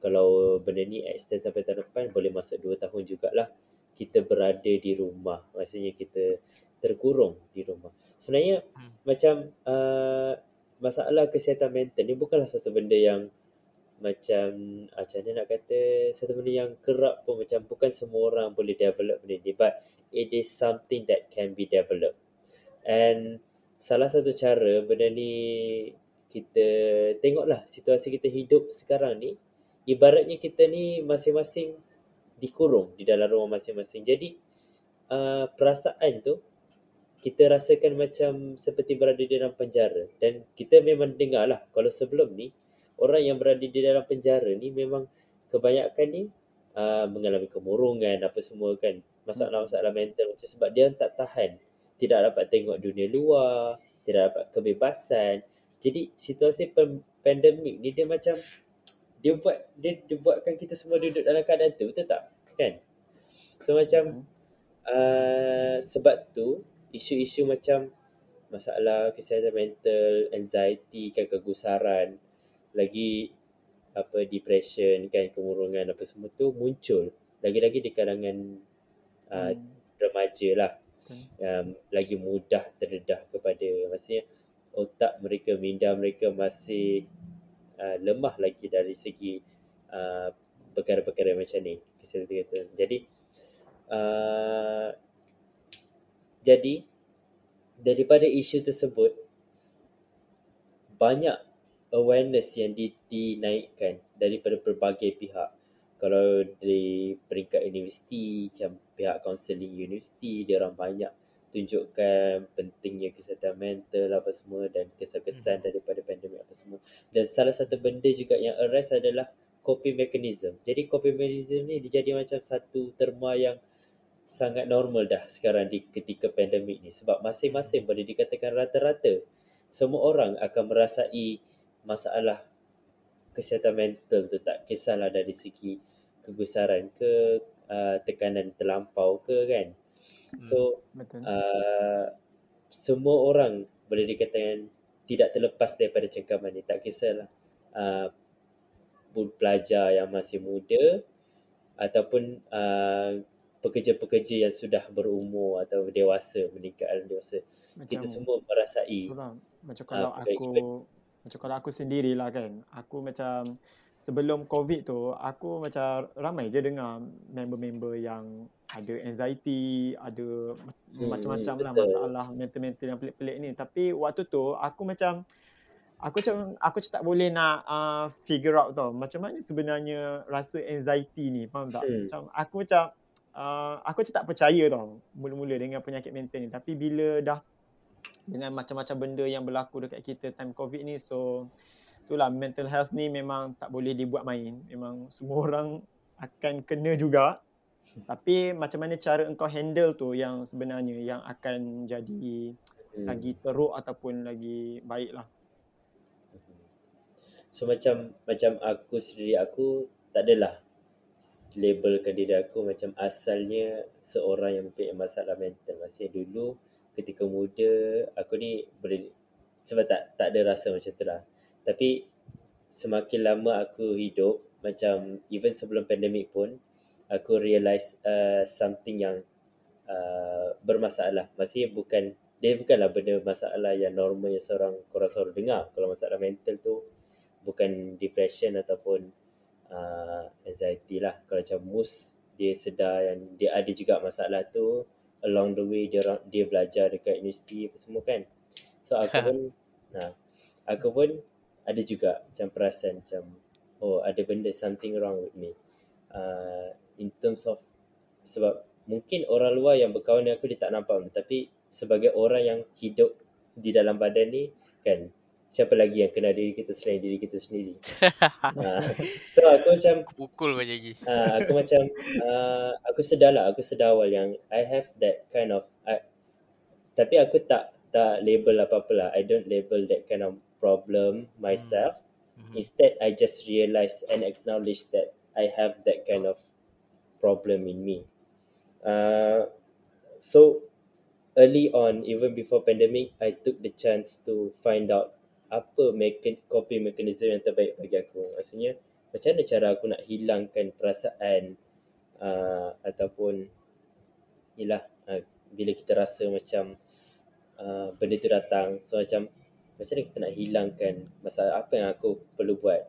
Kalau benda ni extend sampai tahun depan, boleh masuk 2 tahun jugalah kita berada di rumah. Maksudnya kita terkurung di rumah. Sebenarnya macam masalah kesihatan mental ni bukanlah satu benda yang macam mana nak kata, satu benda yang kerap pun, macam bukan semua orang boleh develop benda ni, but it is something that can be developed. And salah satu cara benda ni, kita tengoklah situasi kita hidup sekarang ni, ibaratnya kita ni masing-masing dikurung di dalam rumah masing-masing. Jadi perasaan tu kita rasakan macam seperti berada di dalam penjara. Dan kita memang dengar lah, kalau sebelum ni orang yang berada di dalam penjara ni memang kebanyakan ni mengalami kemurungan apa semua kan, masalah-masalah mental macam, sebab dia tak tahan, tidak dapat tengok dunia luar, tidak dapat kebebasan. Jadi situasi pandemik ni dia macam dia buatkan kita semua duduk dalam keadaan tu, betul tak? Kan? So macam sebab tu isu-isu macam masalah kesihatan mental, anxiety kan, kegusaran, lagi apa depression kan, kemurungan apa semua tu muncul lagi-lagi di kalangan remaja lah, lagi mudah terdedah kepada, maksudnya otak mereka, minda mereka masih lemah lagi dari segi perkara-perkara macam ni, kesihatan. Jadi daripada isu tersebut banyak awareness yang dinaikkan daripada pelbagai pihak. Kalau dari peringkat universiti, macam pihak kaunseling universiti, dia orang banyak tunjukkan pentingnya kesihatan mental apa semua dan kesan-kesan daripada pandemik apa semua. Dan salah satu benda juga yang arise adalah coping mechanism. Jadi coping mechanism ni dia jadi macam satu terma yang sangat normal dah sekarang di ketika pandemik ni, sebab masing-masing boleh dikatakan rata-rata semua orang akan merasai masalah kesihatan mental tu, tak kisahlah dari segi kegusaran ke, tekanan terlampau ke kan. So semua orang boleh dikatakan tidak terlepas daripada cengkaman ni, tak kisahlah pelajar yang masih muda ataupun pekerja-pekerja yang sudah berumur atau dewasa, meningkat dalam dewasa, macam kita semua merasai kurang. Macam kalau aku sendirilah kan, aku macam sebelum COVID tu, aku macam ramai je dengar member-member yang ada anxiety, ada macam-macam lah masalah mental-mental yang pelik-pelik ni. Tapi waktu tu aku macam tak boleh nak figure out tau macam mana sebenarnya rasa anxiety ni, faham tak? Aku macam tak percaya tau mula-mula dengan penyakit mental ni. Tapi bila dah dengan macam-macam benda yang berlaku dekat kita time COVID ni, so itulah, mental health ni memang tak boleh dibuat main. Memang semua orang akan kena juga. Tapi macam mana cara engkau handle tu yang sebenarnya yang akan jadi lagi teruk ataupun lagi baiklah. So macam aku sendiri, aku tak adalah labelkan diri aku macam asalnya seorang yang mempunyai masalah mental. Maksudnya dulu ketika muda aku ni boleh, sebab tak ada rasa macam tu lah. Tapi semakin lama aku hidup, macam even sebelum pandemik pun aku realise something yang bermasalah. Maksudnya bukanlah benda masalah yang normal yang korang dengar. Kalau masalah mental tu bukan depression ataupun anxiety lah. Kalau macam Mus, dia sedar yang dia ada juga masalah tu. Along the way dia belajar dekat universiti apa semua kan. So aku pun ada juga macam perasaan macam ada benda, something wrong with me. In terms of, sebab mungkin orang luar yang berkawan dengan aku dia tak nampak, tapi sebagai orang yang hidup di dalam badan ni kan, siapa lagi yang kenal diri kita selain diri kita sendiri? So aku macam pukul macam lagi. Aku sedarlah, aku sedar awal yang I have that kind of tapi aku tak label apa-apa lah. I don't label that kind of problem myself. Instead, I just realize and acknowledge that I have that kind of problem in me. So early on, even before pandemic, I took the chance to find out apa coping mechanism yang terbaik bagi aku. Maksudnya macam mana cara aku nak hilangkan perasaan ataupun bila kita rasa macam benda tu datang. So macam macam mana kita nak hilangkan masalah, apa yang aku perlu buat.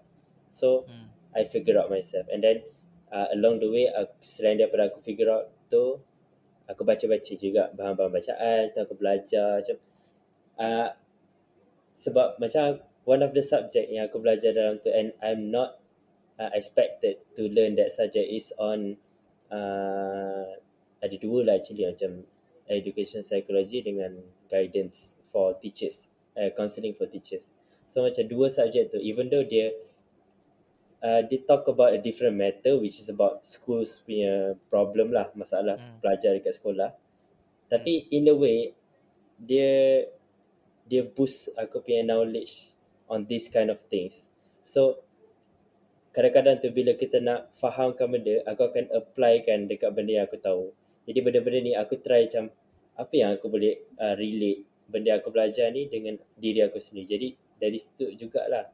So I figure out myself. And then along the way, selain daripada aku figure out tu, aku baca-baca juga bahan-bahan bacaan tu, aku belajar macam sebab macam one of the subject yang aku belajar dalam tu, and I'm not expected to learn that subject, is on ada dua lah actually, macam education psychology dengan guidance for teachers, counselling for teachers. So macam dua subject tu, even though they talk about a different matter, which is about schools punya problem lah, masalah pelajar dekat sekolah, tapi in a way dia boost aku punya knowledge on this kind of things. So kadang-kadang tu bila kita nak fahamkan benda, aku akan applykan dekat benda yang aku tahu. Jadi benda-benda ni aku try macam apa yang aku boleh relate benda yang aku belajar ni dengan diri aku sendiri. Jadi dari situ jugalah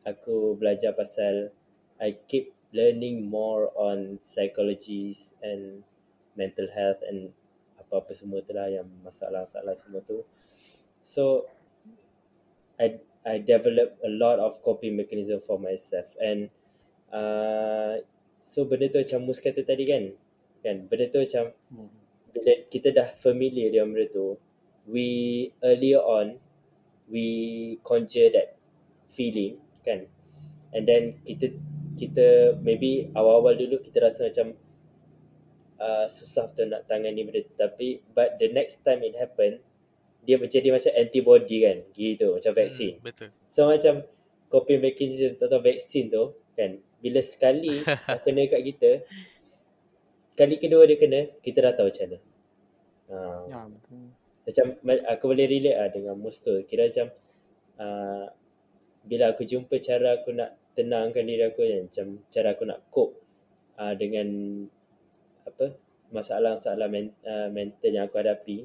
aku belajar pasal, I keep learning more on psychologies and mental health and apa-apa semua tu lah, yang masalah-masalah semua tu. So I developed a lot of coping mechanism for myself, and so benda tu macam Mus kata tadi kan benda tu macam bila kita dah familiar dengan benda tu, earlier on we conjure that feeling kan, and then kita maybe awal-awal dulu kita rasa macam susah tu nak tangani benda tu, but the next time it happen, dia menjadi macam antibody kan, gitu macam vaksin. Betul. So macam coping mechanism atau vaksin tu kan, bila sekali dah kena kat kita, kali kedua dia kena, kita dah tahu macam mana. Ya, betul. Macam aku boleh relate lah dengan Mustul. Kira macam bila aku jumpa cara aku nak tenangkan diri aku kan, macam cara aku nak cope dengan apa masalah-masalah mental yang aku hadapi,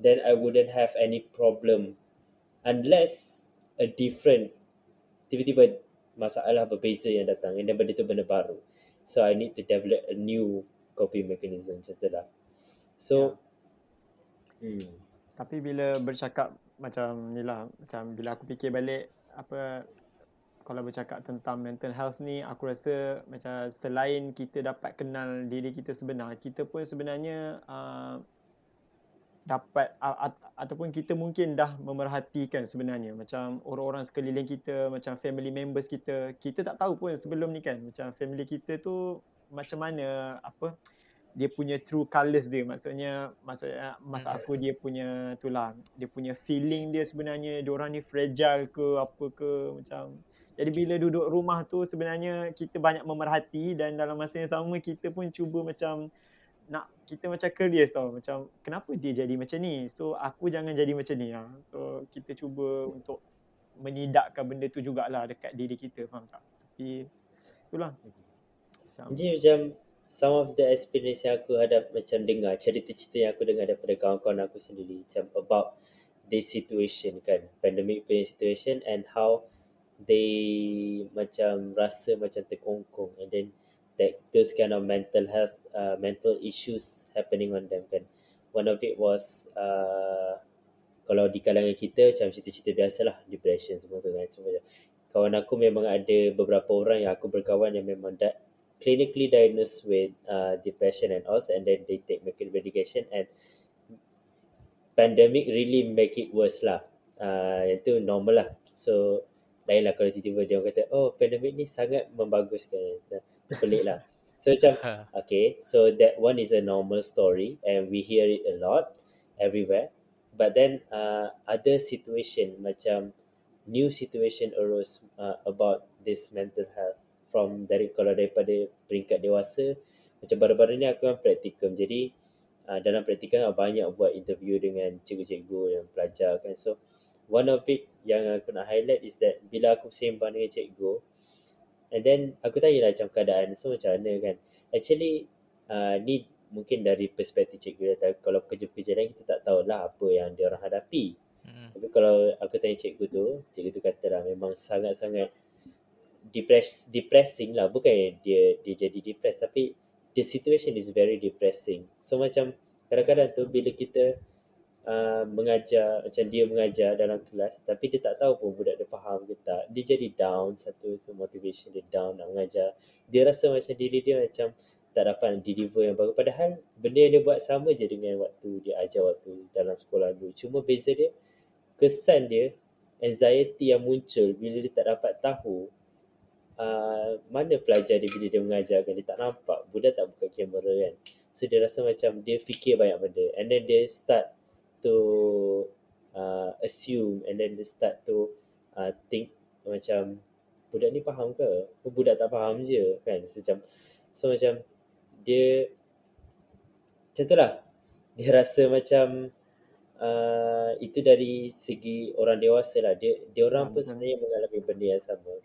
then I wouldn't have any problem, unless a different, tiba-tiba masalah berbeza yang datang, and then benda tu benda baru. So I need to develop a new coping mechanism, macam tu lah. So tapi bila bercakap macam ni lah, macam bila aku fikir balik apa, kalau bercakap tentang mental health ni, aku rasa macam selain kita dapat kenal diri kita sebenar, kita pun sebenarnya dapat ataupun kita mungkin dah memerhatikan sebenarnya macam orang-orang sekeliling kita, macam family members kita. Kita tak tahu pun sebelum ni kan macam family kita tu macam mana, apa dia punya true colours dia, maksud aku dia punya itulah, dia punya feeling dia sebenarnya, diorang ni fragile ke apa ke macam. Jadi bila duduk rumah tu sebenarnya kita banyak memerhati, dan dalam masa yang sama kita pun cuba macam nak, kita macam curious tau, macam kenapa dia jadi macam ni, so aku jangan jadi macam ni lah. So kita cuba untuk menidakkan benda tu jugalah dekat diri kita, faham tak? Tapi itulah macam some of the experience yang aku hadap, macam dengar cerita-cerita yang aku dengar daripada kawan-kawan aku sendiri, macam about this situation kan, pandemic punya situation, and how they macam rasa macam terkongkong, and then that those kind of mental health, mental issues happening on them kan. One of it was kalau di kalangan kita macam cerita-cerita biasalah, depression semua tu kan, semua. Kawan aku memang ada beberapa orang yang aku berkawan yang memang clinically diagnosed with depression and all, and then they take medication, and pandemic really make it worse lah. Itu normal lah. So lainlah kalau tiba-tiba dia kata, oh pandemic ni sangat membaguskan, terpelik lah. So macam okay, so that one is a normal story and we hear it a lot everywhere, but then other situation macam new situation arose about this mental health kalau daripada peringkat dewasa. Macam baru-baru ni aku kan praktikum, jadi dalam praktikum aku banyak buat interview dengan cikgu-cikgu yang pelajar kan. So one of it yang aku nak highlight is that bila aku sembang dengan cikgu, and then aku tanyalah macam keadaan, so macam mana kan. Actually ni mungkin dari perspektif cikgu, kalau pekerja-pekerja lain kita tak tahulah apa yang diorang hadapi. Tapi kalau aku tanya cikgu tu katalah memang sangat-sangat depressing lah. Bukan dia jadi depressed, tapi the situation is very depressing. So macam kadang-kadang tu bila kita mengajar, macam dia mengajar dalam kelas tapi dia tak tahu pun budak dia faham ke tak. Dia jadi down, satu motivation dia down nak mengajar. Dia rasa macam diri dia macam tak dapat deliver yang baru, padahal benda yang dia buat sama je dengan waktu dia ajar waktu dalam sekolah dulu. Cuma beza dia, kesan dia anxiety yang muncul bila dia tak dapat tahu mana pelajar dia bila dia mengajar kan. Dia tak nampak, budak tak buka kamera kan. So dia rasa macam dia fikir banyak benda, and then dia start to assume, and then dia start to think macam budak ni faham ke? Budak tak faham je kan. So macam dia macam tu lah. Dia rasa macam itu dari segi orang dewasa lah. Dia orang pun sebenarnya mengalami benda yang sama.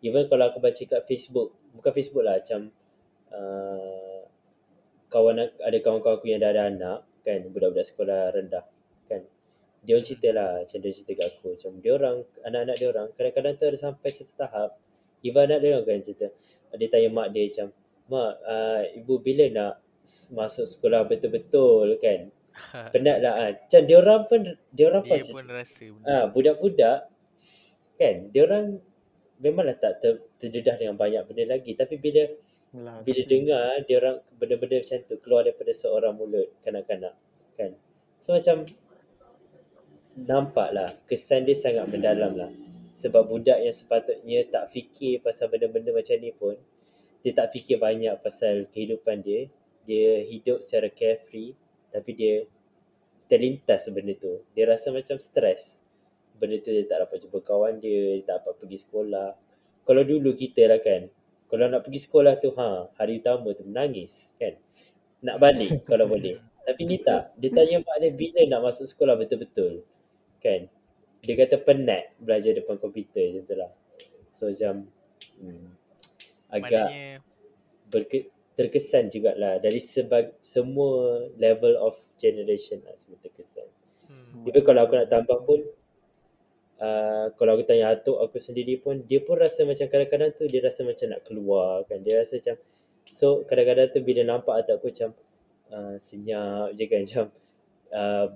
Even kalau aku baca kat Facebook, bukan Facebook lah, macam ada kawan-kawan aku yang dah ada anak kan, budak-budak sekolah rendah kan. Dia orang cerita lah, macam dia cerita kat aku, macam dia orang, anak-anak dia orang kadang-kadang tu ada sampai satu tahap, even anak dia orang kan cerita, dia tanya mak dia macam, "Mak, ibu bila nak masuk sekolah betul-betul kan? Penat lah." Macam dia orang pun rasa budak-budak kan, dia orang memanglah tak terdedah dengan banyak benda lagi, tapi bila dengar dia orang benda-benda macam tu keluar daripada seorang mulut kanak-kanak kan, so macam nampaklah kesan dia sangat mendalam lah. Sebab budak yang sepatutnya tak fikir pasal benda-benda macam ni pun, dia tak fikir banyak pasal kehidupan dia. Dia hidup secara carefree, tapi dia terlintas benda tu. Dia rasa macam stres. Benda tu dia tak dapat jumpa kawan dia, dia tak dapat pergi sekolah. Kalau dulu kita lah kan, kalau nak pergi sekolah tu, hari utama tu menangis kan, nak balik kalau boleh. Tapi ni tak, dia tanya mak dia bila nak masuk sekolah betul-betul kan. Dia kata penat belajar depan komputer macam tu lah. So macam agak terkesan jugalah dari semua level of generation lah, semua terkesan. Even kalau aku nak tambah pun, kalau aku tanya atuk aku sendiri pun, dia pun rasa macam kadang-kadang tu dia rasa macam nak keluar kan. Dia rasa macam, so kadang-kadang tu bila nampak atuk aku macam senyap je kan, macam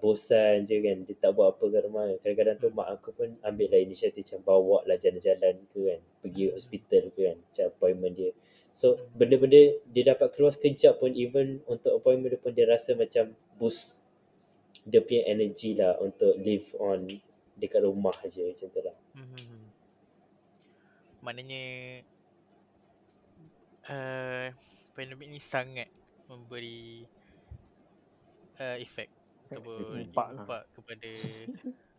bosan je kan, dia tak buat apa kat rumah. Kadang-kadang tu mak aku pun ambil lah inisiatif macam bawa lah jalan-jalan ke kan, pergi hospital ke kan, macam appointment dia. So benda-benda dia dapat keluar sekejap pun, even untuk appointment dia pun dia rasa macam boost dia punya energy lah untuk live on dekat rumah je macam tu lah. Maknanya pandemik ni sangat memberi efek ataupun impak kepada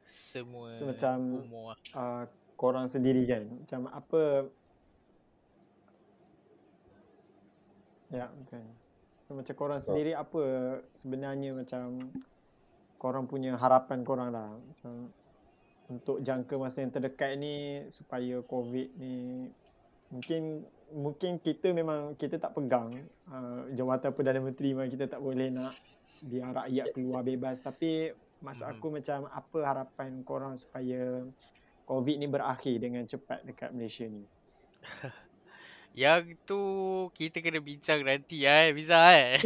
semua macam umur. Korang sendiri kan, macam apa? Ya, kan. Macam korang sendiri apa sebenarnya macam korang punya harapan korang lah macam untuk jangka masa yang terdekat ni, supaya COVID ni mungkin kita memang kita tak pegang jawatan Perdana Menteri, memang kita tak boleh nak biar rakyat keluar bebas, tapi maksud aku macam apa harapan korang supaya COVID ni berakhir dengan cepat dekat Malaysia ni? Yang tu kita kena bincang nanti Biza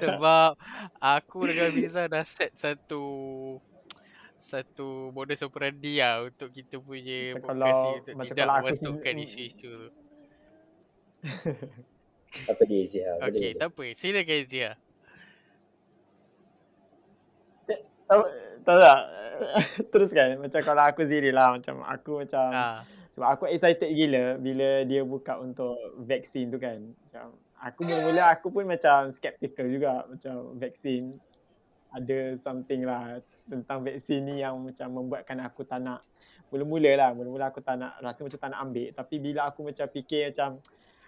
sebab aku dengan Biza dah set satu modus operandi untuk kita punya podcast untuk tidak masukkan isu-isu tu. Apa dia Iziah? Okey, tak apa. Silakan Iziah. Tahu tak? Teruskan. Macam kalau aku sendiri lah, macam sebab aku excited gila bila dia buka untuk vaksin tu kan. Macam aku mula-mula aku pun macam skeptical juga macam vaksin, ada something lah tentang vaksin ni yang macam membuatkan aku tak nak. Mula-mula aku tak nak, rasa macam tak nak ambil, tapi bila aku macam fikir macam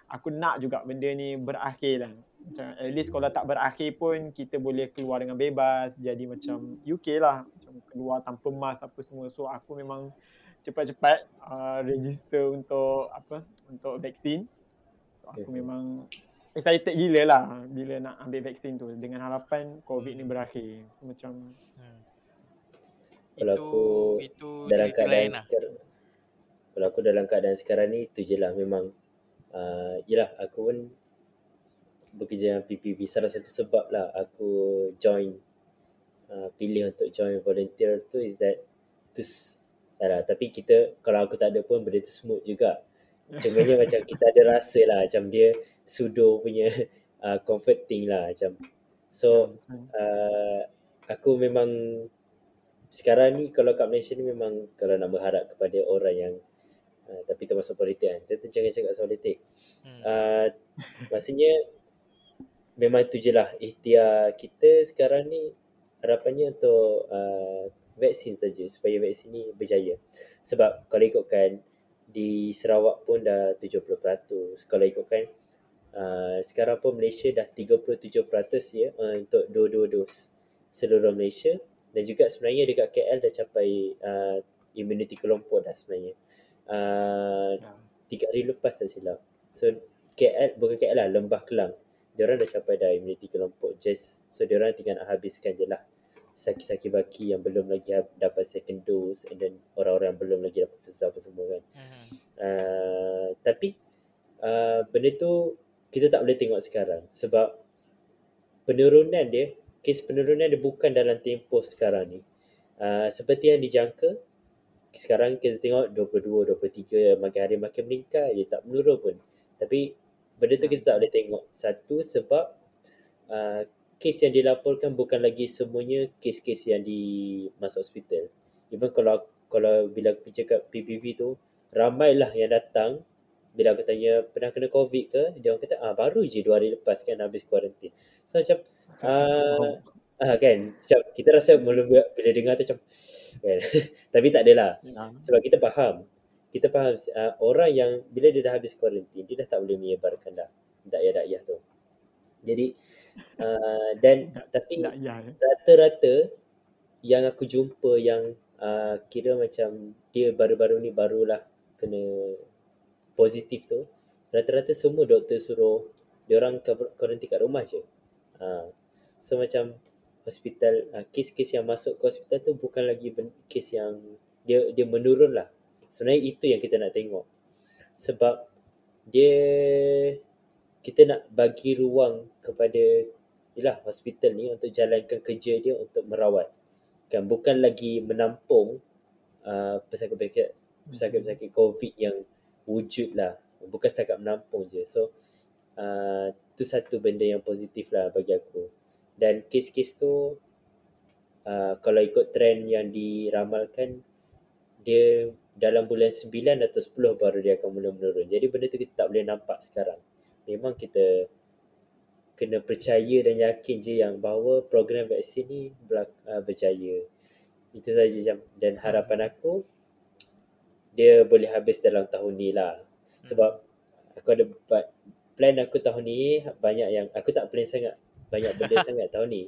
aku nak juga benda ni berakhir lah. Macam at least kalau tak berakhir pun kita boleh keluar dengan bebas, jadi macam UK lah, macam keluar tanpa mask apa semua. So aku memang cepat-cepat register untuk vaksin. So, aku memang excited gila lah bila nak ambil vaksin tu, dengan harapan COVID ni berakhir. So, macam kalau itu dalam keadaan lah sekarang, kalau aku dalam keadaan sekarang ni tu je lah memang. Yelah aku pun bekerja dengan PPB, salah satu sebab lah aku join pilih untuk join volunteer tu is that tapi kita, kalau aku tak ada pun benda tu smooth juga. Cumanya macam kita ada rasa lah, macam dia sudo punya comforting lah macam. So aku memang sekarang ni kalau kat Malaysia ni memang kalau nak berharap kepada orang yang tapi termasuk politik kan, kita jangan cakap politik. Maksudnya memang tu je lah ikhtiar kita sekarang ni, harapannya untuk vaksin saja, supaya vaksin ni berjaya. Sebab kalau ikutkan di Sarawak pun dah 70%. Kalau ikutkan sekarang pun Malaysia dah 37% ya untuk dua-dua dos seluruh Malaysia. Dan juga sebenarnya dekat KL dah capai immunity kelompok dah sebenarnya 3 hari lepas tak silap. So KL, bukan KL lah, Lembah Kelang, diorang dah capai dah immunity kelompok. Just so diorang tinggal nak habiskan je lah saki-saki baki yang belum lagi dapat second dose, and then orang-orang yang belum lagi dapat first dose apa semua kan. Tapi benda tu kita tak boleh tengok sekarang, sebab penurunan dia, kes penurunan dia bukan dalam tempoh sekarang ni. Seperti yang dijangka, sekarang kita tengok 22, 23, makin hari makin meningkat, dia tak menurun pun. Tapi benda tu kita tak boleh tengok. Satu, sebab kes yang dilaporkan bukan lagi semuanya kes-kes yang dimasuk hospital. Even kalau bila aku kerja kat PPV tu, ramailah yang datang. Bila aku tanya, pernah kena COVID ke? Dia orang kata, baru je 2 hari lepas kan habis kuarantin. So macam, kan, macam kita rasa bila dengar tu macam kan. Tapi tak adalah, sebab kita faham orang yang bila dia dah habis kuarantin, dia dah tak boleh menyebarkan dah dakyah-dakyah tu. Jadi dan tapi rata-rata yang aku jumpa yang kira macam dia baru-baru ni barulah kena positif tu, rata-rata semua doktor suruh dia orang kuarantin kat rumah je. So macam hospital, kes-kes yang masuk ke hospital tu bukan lagi kes yang dia menurun lah. Sebenarnya itu yang kita nak tengok, sebab kita nak bagi ruang kepada hospital ni untuk jalankan kerja dia untuk merawat kan, bukan lagi menampung pesakit-pesakit COVID yang wujud lah, bukan setakat menampung je. So tu satu benda yang positif lah bagi aku. Dan kes-kes tu kalau ikut trend yang diramalkan, dia dalam bulan 9 atau 10 baru dia akan mula menurun. Jadi benda tu kita tak boleh nampak sekarang. Memang kita kena percaya dan yakin je yang bahawa program vaksin ni berjaya. Itu saja. Dan harapan aku, dia boleh habis dalam tahun ni lah. Sebab aku ada plan aku tahun ni, banyak yang aku tak plan sangat. Banyak benda sangat tahun ni.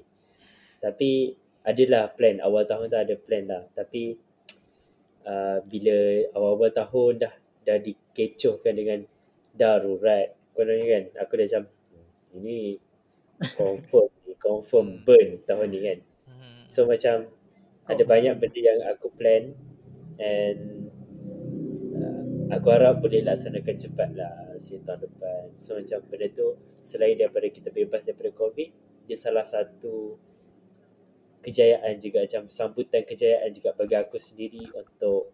Tapi adalah plan, awal tahun tu ada plan lah. Tapi bila awal-awal tahun dah dikecohkan dengan darurat, kan, aku dah macam ini confirm burn tahun ni kan. So macam ada banyak benda yang aku plan, and aku harap boleh laksanakan cepat lah tahun depan. So macam benda tu, selain daripada kita bebas daripada COVID, dia salah satu kejayaan juga, macam sambutan kejayaan juga bagi aku sendiri untuk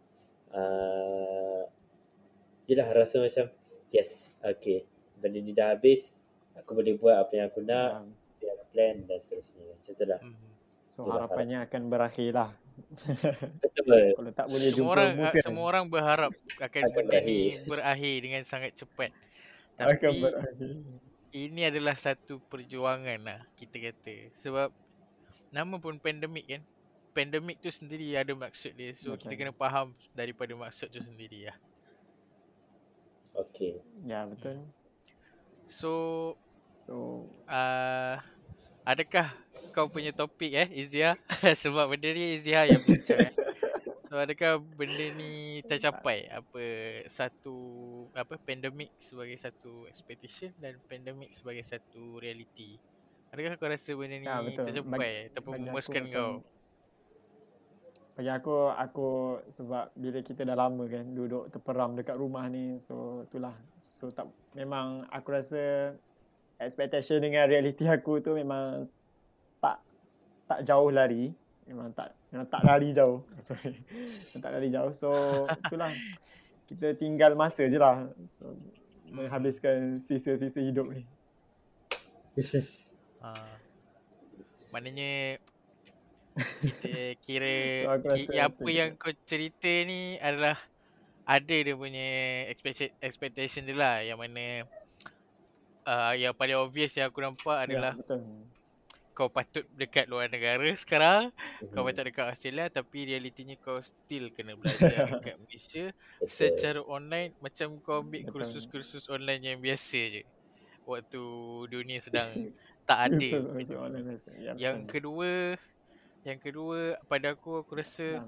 rasa macam yes, okay, benda ni dah habis, aku boleh buat apa yang aku nak, apa yang aku plan dan seterusnya. Macam tu lah. So itulah harapannya akan berakhir lah. Betul. Kalau tak boleh jumpa musim, semua orang berharap akan benda ni berakhir dengan sangat cepat. Tapi ini adalah satu perjuangan lah kita kata. Sebab nama pun pandemik kan, pandemik tu sendiri ada maksud dia. So kita kena faham daripada maksud tu sendiri lah. Okay. Ya, betul. So adakah kau punya topik Iziah? Sebab benda ni Iziah yang bincang So adakah benda ni tercapai? Pandemik sebagai satu expectation dan pandemik sebagai satu reality. Adakah kau rasa benda ni tercapai ataupun memuaskan kau? Bagi aku sebab bila kita dah lama kan duduk terperam dekat rumah ni, so itulah. So tak, memang aku rasa expectation dengan reality aku tu memang tak tak jauh lari, memang tak lari jauh. Sorry. Tak lari jauh. So itulah. Kita tinggal masa je lah. So menghabiskan sisa-sisa hidup ni. Maknanya kita kira so, apa yang kau cerita ni adalah ada dia punya expectation dia lah, yang mana yang paling obvious yang aku nampak adalah kau patut dekat luar negara sekarang, kau patut dekat Australia, tapi realitinya kau still kena belajar dekat Malaysia secara online, macam kau ambil kursus-kursus online yang biasa je waktu dunia sedang tak ada. Yang kedua, pada aku rasa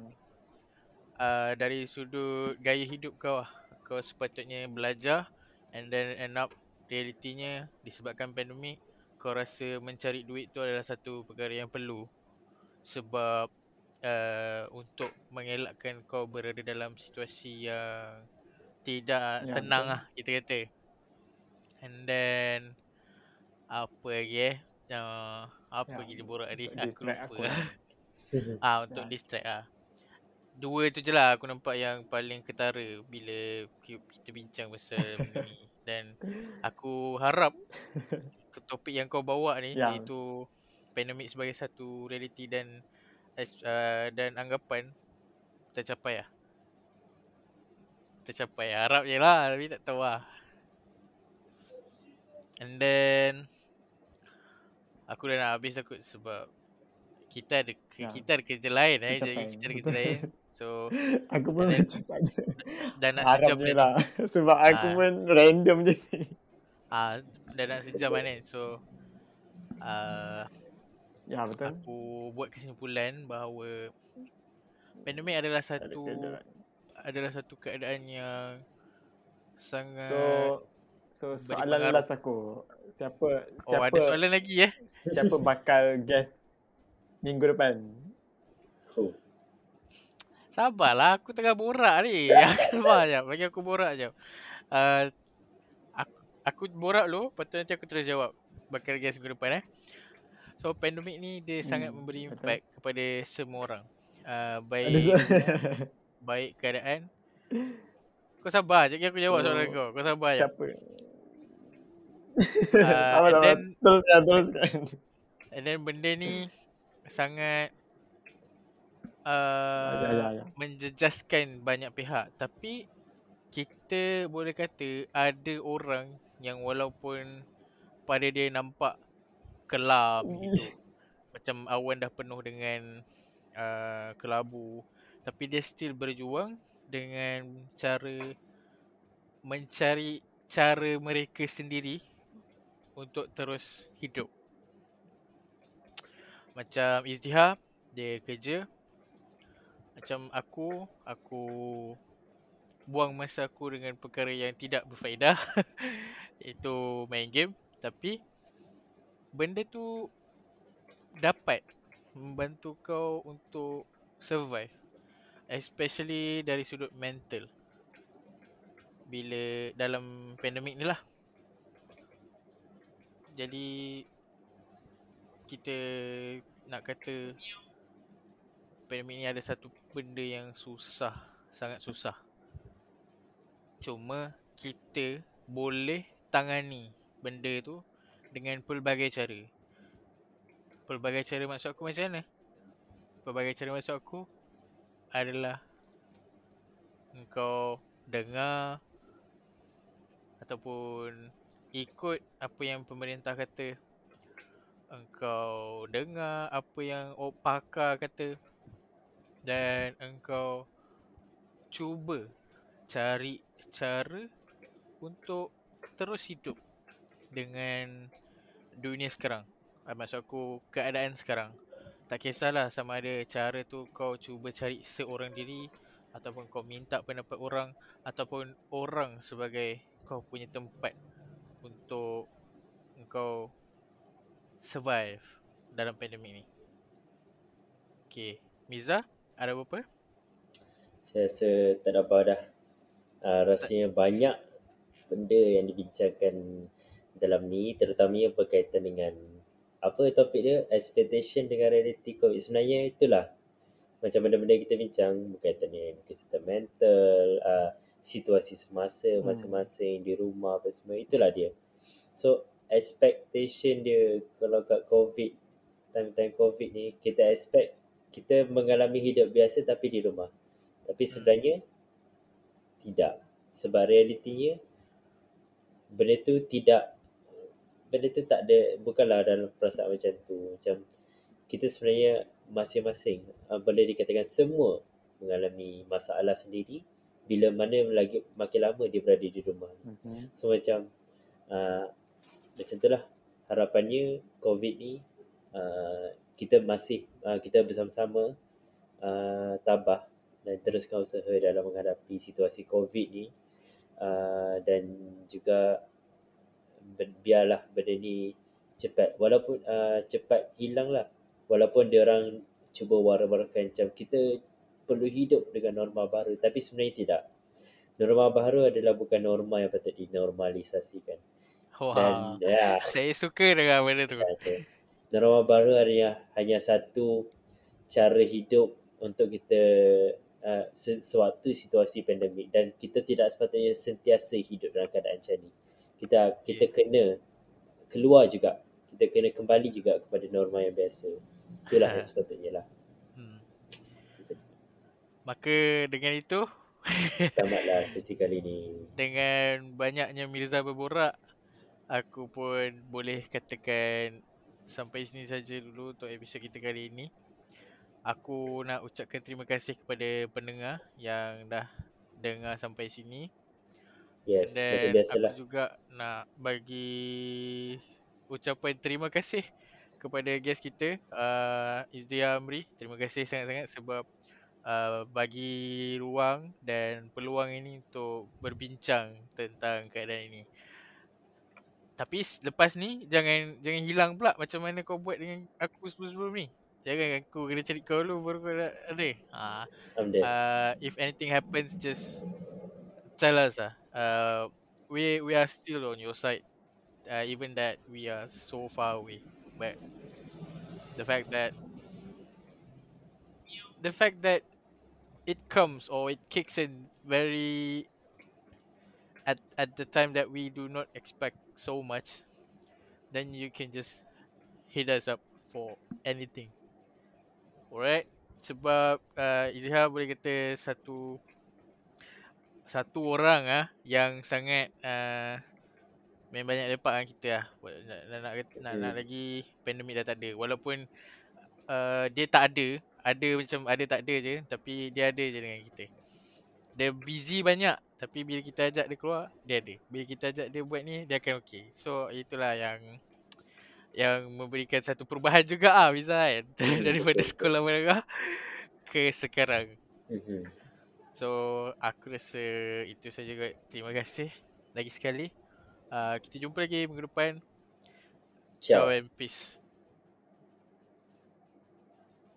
dari sudut gaya hidup kau, kau sepatutnya belajar and then end up realitinya disebabkan pandemik, kau rasa mencari duit tu adalah satu perkara yang perlu, sebab untuk mengelakkan kau berada dalam situasi yang tidak tenang lah, kita kata. And then apa lagi apa lagi borak tadi, aku lupa. Untuk distract lah. Dua tu je lah aku nampak yang paling ketara bila kita bincang pasal ni. Dan aku harap topik yang kau bawa ni, iaitu pandemik sebagai satu realiti dan anggapan, tercapai lah. Harap je lah, tapi tak tahu lah. And then aku dah nak habis takut, sebab kita ada kerja lain, kita ada kerja lain. So aku pun macam tak ada dan nak harap je lah, sebab aku pun random je ni. Dah nak sejam kan. So betul. Aku buat kesimpulan bahawa pandemik adalah satu keadaan yang sangat so soalan last aku, siapa ada soalan lagi siapa bakal guest minggu depan? Sabarlah, aku tengah borak ni. Bagi aku borak je. Aku borak dulu, lepas tu nanti aku terus jawab bakal guest minggu depan. So pandemik ni dia sangat memberi impact kepada semua orang, baik keadaan. Kau sabar, sekejap aku jawab soalan kau. Kau sabar je. Siapa? Teruskan. And then benda ni sangat menjejaskan banyak pihak, tapi kita boleh kata ada orang yang walaupun pada dia nampak kelam gitu, macam awan dah penuh dengan kelabu, tapi dia still berjuang dengan cara mencari cara mereka sendiri untuk terus hidup. Macam Iziah, dia kerja. Macam aku buang masa aku dengan perkara yang tidak berfaedah itu main game, tapi benda tu dapat membantu kau untuk survive, especially dari sudut mental bila dalam pandemik ni lah. Jadi kita nak kata pandemik ni ada satu benda yang susah, sangat susah, cuma kita boleh tangani benda tu dengan pelbagai cara. Pelbagai cara maksud aku macam mana? Pelbagai cara maksud aku adalah engkau dengar ataupun ikut apa yang pemerintah kata, engkau dengar apa yang pakar kata, dan engkau cuba cari cara untuk terus hidup dengan dunia sekarang. Maksud aku keadaan sekarang. Tak kisahlah sama ada cara tu kau cuba cari seorang diri, ataupun kau minta pendapat orang, ataupun orang sebagai kau punya tempat untuk kau survive dalam pandemik ni. Okay, Miza, ada apa-apa? Saya rasa tak ada apa dah. Rasanya banyak benda yang dibincangkan dalam ni, terutamanya berkaitan dengan Apa topik dia? Expectation dengan reality COVID. Sebenarnya itulah macam benda-benda kita bincang berkaitan dengan kesihatan mental, situasi semasa, masing-masing di rumah apa semua. Itulah dia. So expectation dia kalau kat COVID, time-time COVID ni, kita expect kita mengalami hidup biasa tapi di rumah. Tapi sebenarnya tidak. Sebab realitinya benda tu tak ada, bukanlah dalam perasaan macam tu. Macam kita sebenarnya masing-masing boleh dikatakan semua mengalami masalah sendiri bila mana lagi makin lama dia berada di rumah. So macam itulah harapannya COVID ni kita masih kita bersama-sama tabah dan teruskan usaha dalam menghadapi situasi COVID ni, dan juga biarlah benda ni cepat, walaupun cepat hilanglah. Walaupun diorang cuba wara-warakan macam kita perlu hidup dengan norma baru, tapi sebenarnya tidak. Norma baru adalah bukan norma yang patut dinormalisasikan. Wah, dan, saya suka dengan benda tu. Norma baru adalah hanya satu cara hidup untuk kita sewaktu situasi pandemik, dan kita tidak sepatutnya sentiasa hidup dalam keadaan macam ni. Kita kena keluar juga. Kita kena kembali juga kepada norma yang biasa. Itulah yang sepatutnya lah. Maka dengan itu tamatlah sesi kali ni. Dengan banyaknya Mirza berborak, aku pun boleh katakan sampai sini saja dulu untuk episod kita kali ini. Aku nak ucapkan terima kasih kepada pendengar yang dah dengar sampai sini. Yes, macam biasalah. Aku juga nak bagi ucapan terima kasih kepada guest kita, Iziah Amri. Terima kasih sangat-sangat sebab bagi ruang dan peluang ini untuk berbincang tentang keadaan ini. Tapi lepas ni jangan hilang pula macam mana kau buat dengan aku sebelum ni. Jangan aku kena cari kau dulu baru kau ada. If anything happens, just tell us lah. We are still on your side. Even that we are so far away, but the fact that it comes or it kicks in very at the time that we do not expect so much, then you can just hit us up for anything. Alright, sebab Iziah boleh kata satu orang yang sangat memang banyak lepak kan kita lah. Nak lagi pandemik dah tak ada. Walaupun dia tak ada. Ada macam ada tak ada je. Tapi dia ada je dengan kita. Dia busy banyak. Tapi bila kita ajak dia keluar, dia ada. Bila kita ajak dia buat ni, dia akan okay. So itulah yang memberikan satu perubahan juga lah Biza kan. Daripada sekolah menengah ke sekarang. So aku rasa itu saja kot. Terima kasih lagi sekali. Kita jumpa lagi minggu depan. Ciao and peace.